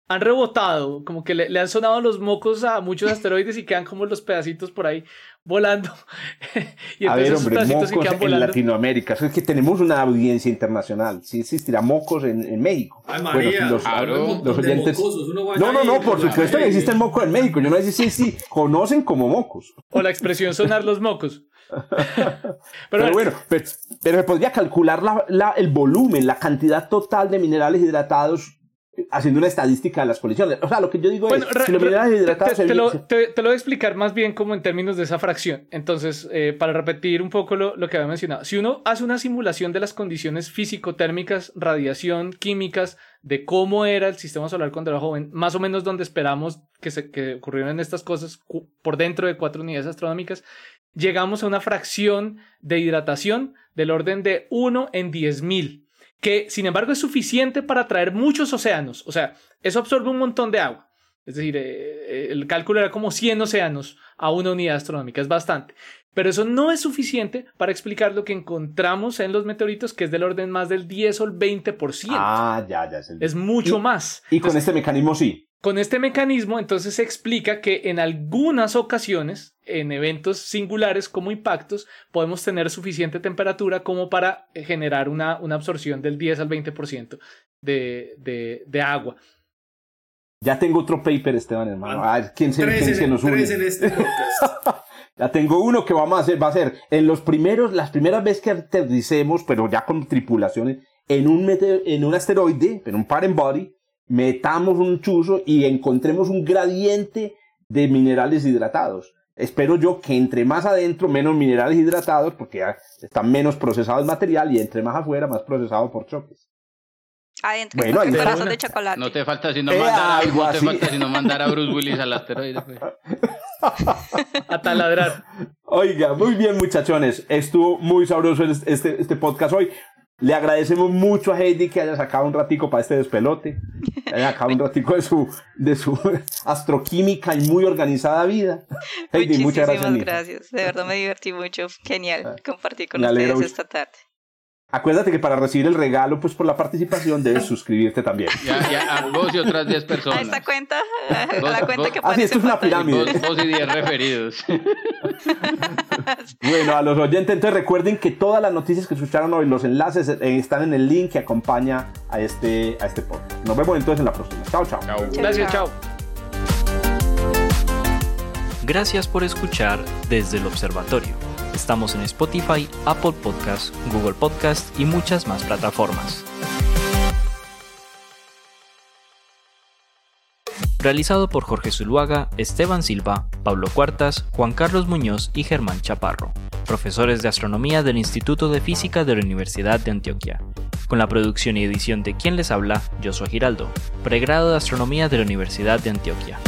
han rebotado, como que le, le han sonado los mocos a muchos asteroides y quedan como los pedacitos por ahí volando. Y entonces a ver, hombre, pedacitos mocos quedan en volando. Latinoamérica. Es que tenemos una audiencia internacional. Sí existirá mocos en, en México. Ay, María, bueno, los, claro, los oyentes... Uno no, no, no, por supuesto que existe el moco en México. Yo no sé si sí, sí, conocen como mocos. O la expresión sonar los mocos. pero, pero bueno, pero, pero se podría calcular la, la, el volumen, la cantidad total de minerales hidratados haciendo una estadística de las colisiones. O sea, lo que yo digo bueno, es, si lo minerales hidratados... Te, te, lo, te, te lo voy a explicar más bien como en términos de esa fracción. Entonces, eh, para repetir un poco lo, lo que había mencionado, si uno hace una simulación de las condiciones físico-térmicas, radiación, químicas, de cómo era el sistema solar cuando era joven, más o menos donde esperamos que, se, que ocurrieran estas cosas cu- por dentro de cuatro unidades astronómicas, llegamos a una fracción de hidratación del orden de uno en diez mil. Que sin embargo es suficiente para traer muchos océanos, o sea, eso absorbe un montón de agua, es decir, eh, el cálculo era como cien océanos a una unidad astronómica, es bastante, pero eso no es suficiente para explicar lo que encontramos en los meteoritos, que es del orden más del diez o el veinte por ciento. Ah, ya, ya. Es, el... es mucho y, más. Y entonces, con este mecanismo sí. Con este mecanismo entonces se explica que en algunas ocasiones, en eventos singulares como impactos, podemos tener suficiente temperatura como para generar una, una absorción del diez al veinte por ciento de, de, de agua. Ya tengo otro paper, Esteban, hermano. A ver, ¿quién se, tres quién en, se nos une? Tres en este podcast. Ya tengo uno que vamos a hacer, va a ser en los primeros, las primeras veces que aterricemos, pero ya con tripulaciones, en un, meteo, en un asteroide, en un parent body, metamos un chuzo y encontremos un gradiente de minerales hidratados. Espero yo que entre más adentro, menos minerales hidratados, porque ya está menos procesado el material, y entre más afuera, más procesado por choques. Adentro, bueno, un corazón de chocolate. No te falta sino eh, mandar, no te falta sino mandar a Bruce Willis al asteroide. Pues. A taladrar. Oiga, muy bien, muchachones. Estuvo muy sabroso este, este podcast hoy. Le agradecemos mucho a Heidi que haya sacado un ratico para este despelote, que haya sacado un ratico de su, de su astroquímica y muy organizada vida. Heidi, muchísimas muchas gracias. Muchísimas gracias, de verdad me divertí mucho, genial compartir con ustedes esta tarde. Acuérdate que para recibir el regalo, pues por la participación, debes suscribirte también. Ya, ya, a vos y otras diez personas. A esta cuenta, a la cuenta vos, que aparece. Así, esto es una pirámide. Vos, vos y diez referidos. Bueno, a los oyentes, entonces recuerden que todas las noticias que escucharon hoy, los enlaces están en el link que acompaña a este, a este podcast. Nos vemos entonces en la próxima. Chao, chao. Chao. Gracias, chao. Gracias por escuchar Desde el Observatorio. Estamos en Spotify, Apple Podcasts, Google Podcasts y muchas más plataformas. Realizado por Jorge Zuluaga, Esteban Silva, Pablo Cuartas, Juan Carlos Muñoz y Germán Chaparro, profesores de astronomía del Instituto de Física de la Universidad de Antioquia. Con la producción y edición de Quien les habla, Joshua Giraldo, pregrado de astronomía de la Universidad de Antioquia.